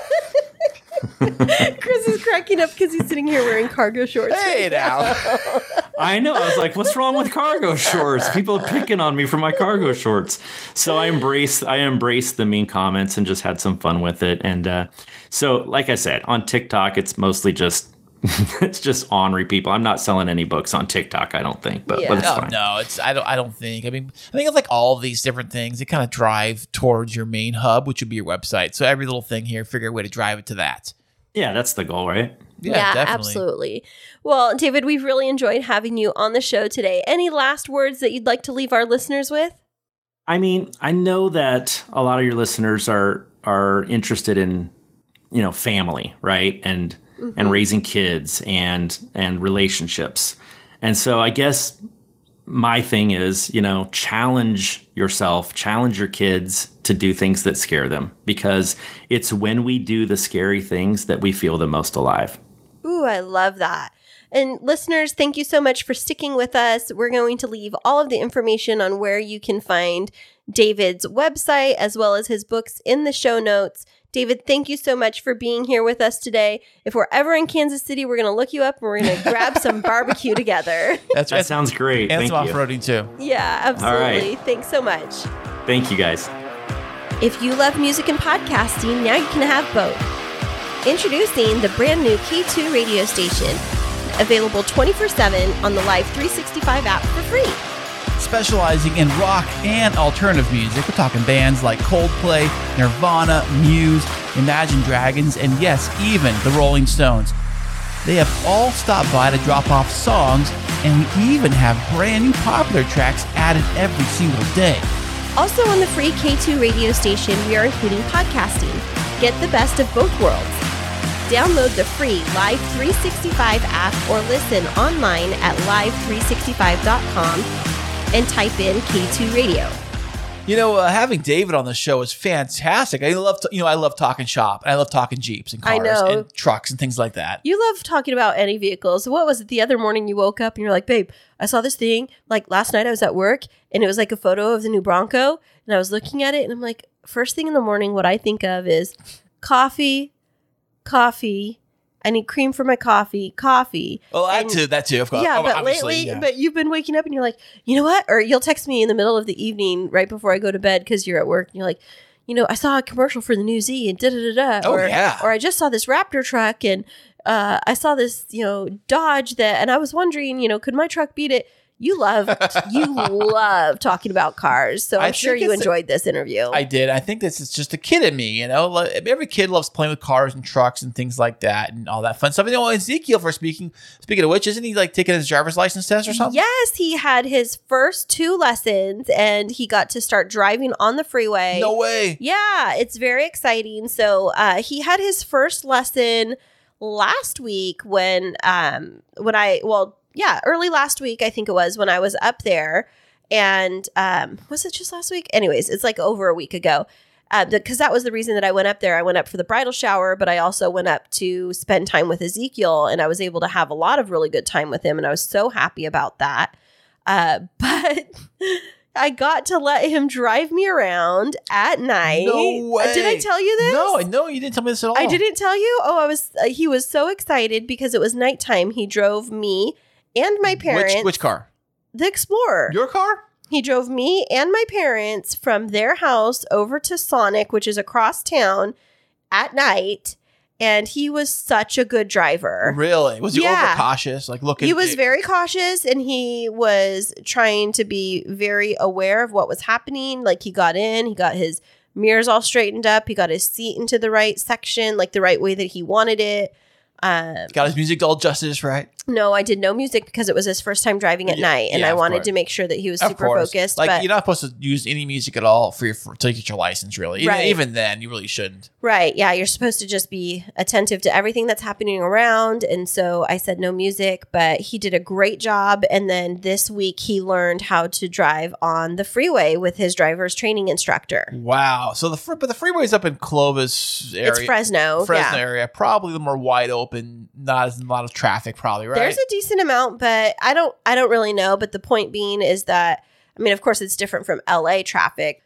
Chris is cracking up because he's sitting here wearing cargo shorts. Hey, now. I know. I was like, what's wrong with cargo shorts? People are picking on me for my cargo shorts. So I embraced the mean comments and just had some fun with it. And so, like I said, on TikTok, it's mostly just it's just ornery people. I'm not selling any books on TikTok, I don't think, but it's fine. No, it's I don't think. I mean, I think it's like all these different things. They kind of drive towards your main hub, which would be your website. So every little thing here, figure a way to drive it to that. Yeah, that's the goal, right? Yeah, definitely. Absolutely. Well, David, we've really enjoyed having you on the show today. Any last words that you'd like to leave our listeners with? I mean, I know that a lot of your listeners are interested in, family, right? And raising kids and relationships. And so I guess my thing is, challenge yourself, challenge your kids to do things that scare them, because it's when we do the scary things that we feel the most alive. Ooh, I love that. And listeners, thank you so much for sticking with us. We're going to leave all of the information on where you can find David's website as well as his books in the show notes. David, thank you so much for being here with us today. If we're ever in Kansas City, we're going to look you up and we're going to grab some barbecue together. That sounds great. And some off-roading too. Yeah, absolutely. Right. Thanks so much. Thank you, guys. If you love music and podcasting, now you can have both. Introducing the brand new K2 radio station, available 24/7 on the Life365 app for free. Specializing in rock and alternative music. We're talking bands like Coldplay, Nirvana, Muse, Imagine Dragons, and yes, even the Rolling Stones. They have all stopped by to drop off songs, and we even have brand new popular tracks added every single day. Also on the free K2 radio station, we are including podcasting. Get the best of both worlds. Download the free Live365 app or listen online at live365.com. and type in K2 Radio. You know, having David on the show is fantastic. I love talking shop. And I love talking Jeeps and cars and trucks and things like that. You love talking about any vehicles. What was it the other morning you woke up and you're like, babe, I saw this thing. Like last night I was at work and it was like a photo of the new Bronco. And I was looking at it and I'm like, first thing in the morning, what I think of is coffee. I need cream for my coffee. Well, that too, of course. Yeah, but lately, but you've been waking up and you're like, you know what? Or you'll text me in the middle of the evening right before I go to bed because you're at work. And you're like, you know, I saw a commercial for the new Z and da-da-da-da. Or I just saw this Raptor truck and I saw this, you know, Dodge that, and I was wondering, you know, could my truck beat it? You love talking about cars, so I'm sure you enjoyed this interview. I did. I think this is just a kid in me, you know. Every kid loves playing with cars and trucks and things like that and all that fun stuff. You know, Ezekiel, for speaking of which, isn't he like taking his driver's license test or something? Yes, he had his first 2 lessons, and he got to start driving on the freeway. No way. Yeah, it's very exciting. So he had his first lesson last week early last week, I think it was, when I was up there. And was it just last week? Anyways, it's like over a week ago because that was the reason that I went up there. I went up for the bridal shower, but I also went up to spend time with Ezekiel, and I was able to have a lot of really good time with him. And I was so happy about that. But I got to let him drive me around at night. No way. Did I tell you this? No, you didn't tell me this at all. I didn't tell you? Oh, he was so excited because it was nighttime. He drove me and my parents. Which car? The Explorer. Your car? He drove me and my parents from their house over to Sonic, which is across town, at night. And he was such a good driver. Really? Was he overcautious? Like looking. He was very cautious, and he was trying to be very aware of what was happening. Like he got in, he got his mirrors all straightened up, he got his seat into the right section, like the right way that he wanted it. Got his music all justice right? No, I did no music because it was his first time driving at night, and I wanted to make sure that he was super focused. Like, but you're not supposed to use any music at all until you get your license, really. Right. Even then, you really shouldn't. Right, yeah, you're supposed to just be attentive to everything that's happening around, and so I said no music, but he did a great job, and then this week he learned how to drive on the freeway with his driver's training instructor. Wow, so the freeway's up in Clovis area. It's Fresno area, probably the more wide open, not as a lot of traffic, probably, right? There's a decent amount, but I don't really know. But the point being is that, I mean, of course, it's different from LA traffic,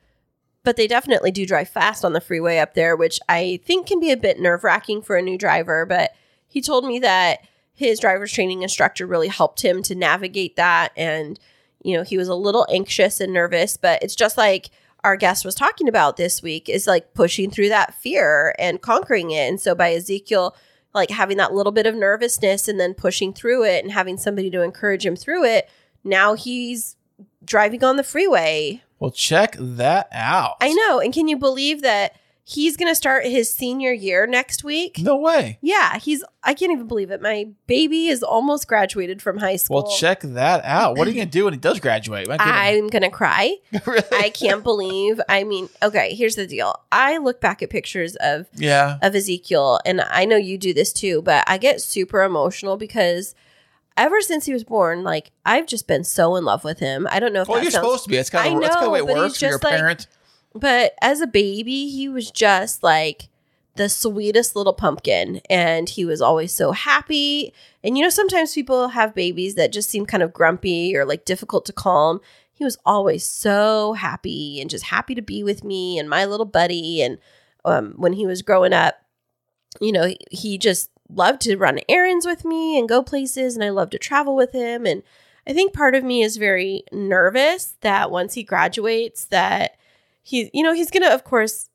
but they definitely do drive fast on the freeway up there, which I think can be a bit nerve-wracking for a new driver. But he told me that his driver's training instructor really helped him to navigate that. And, you know, he was a little anxious and nervous, but it's just like our guest was talking about this week, is like pushing through that fear and conquering it. And so by Ezekiel, like having that little bit of nervousness and then pushing through it and having somebody to encourage him through it. Now he's driving on the freeway. Well, check that out. I know. And can you believe that he's going to start his senior year next week? No way. Yeah. I can't even believe it. My baby is almost graduated from high school. Well, check that out. What are you going to do when he does graduate? I'm going to cry. Really? I can't believe. I mean, okay, here's the deal. I look back at pictures of Ezekiel, and I know you do this too, but I get super emotional because ever since he was born, like, I've just been so in love with him. I don't know if you're supposed to be. It's kind of the way it works for your parent. But as a baby, he was just like the sweetest little pumpkin, and he was always so happy. And, you know, sometimes people have babies that just seem kind of grumpy or like difficult to calm. He was always so happy and just happy to be with me and my little buddy. And when he was growing up, you know, he just loved to run errands with me and go places, and I loved to travel with him. And I think part of me is very nervous that once he graduates that he's, you know, he's going to, of course,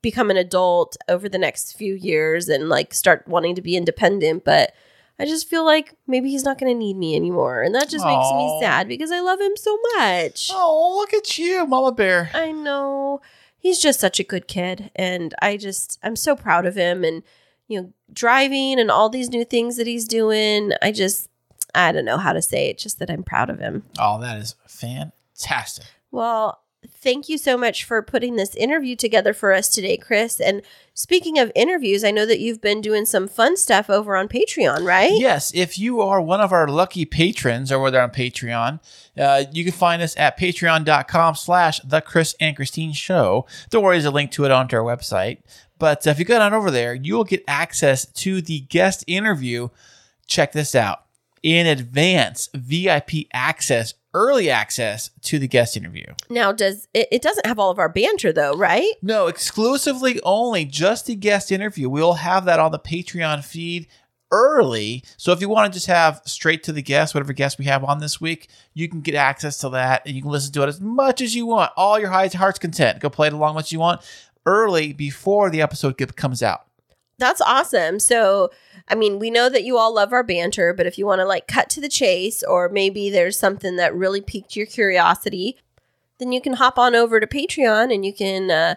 become an adult over the next few years and like start wanting to be independent. But I just feel like maybe he's not going to need me anymore. And that just makes me sad because I love him so much. Oh, look at you, Mama Bear. I know. He's just such a good kid. And I'm so proud of him. And, you know, driving and all these new things that he's doing. I don't know how to say it. Just that I'm proud of him. Oh, that is fantastic. Well, thank you so much for putting this interview together for us today, Kris. And speaking of interviews, I know that you've been doing some fun stuff over on Patreon, right? Yes. If you are one of our lucky patrons over there on Patreon, you can find us at patreon.com/The Kris and Kristine Show. Don't worry, there's a link to it onto our website. But if you go down over there, you will get access to the guest interview. Check this out. In advance, VIP access, early access to the guest interview. Now, it doesn't have all of our banter, though, right? No, exclusively only just the guest interview. We'll have that on the Patreon feed early. So if you want to just have straight to the guest, whatever guest we have on this week, you can get access to that, and you can listen to it as much as you want. All your heart's content. Go play it along what you want early before the episode comes out. That's awesome. So, I mean, we know that you all love our banter, but if you want to like cut to the chase, or maybe there's something that really piqued your curiosity, then you can hop on over to Patreon and you can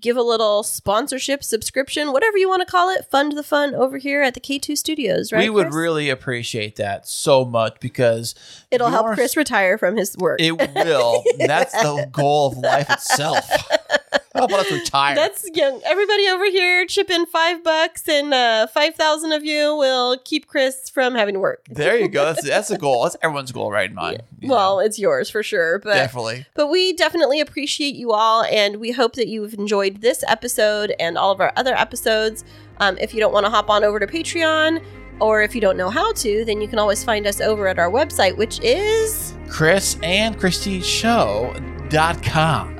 give a little sponsorship, subscription, whatever you want to call it, fund the fun over here at the K2 Studios, right? We would really appreciate that so much because it'll help Kris retire from his work. It will. That's the goal of life itself. How about us retire? That's young. Everybody over here, chip in $5, and 5,000 of you will keep Kris from having to work. There you go. That's the goal. That's everyone's goal, right? Mine. Yeah. Well, it's yours for sure. But, definitely. But we definitely appreciate you all, and we hope that you've enjoyed this episode and all of our other episodes. If you don't want to hop on over to Patreon, or if you don't know how to, then you can always find us over at our website, which is KrisandKristineShow.com.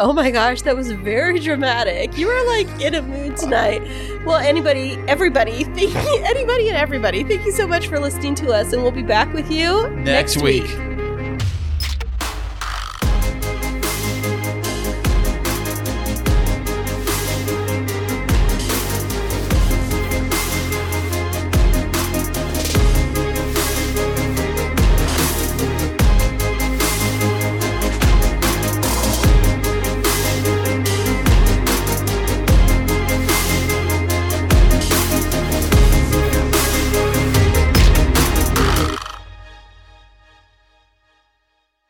Oh my gosh, that was very dramatic. You are like in a mood tonight. Well, anybody and everybody, thank you so much for listening to us, and we'll be back with you next week.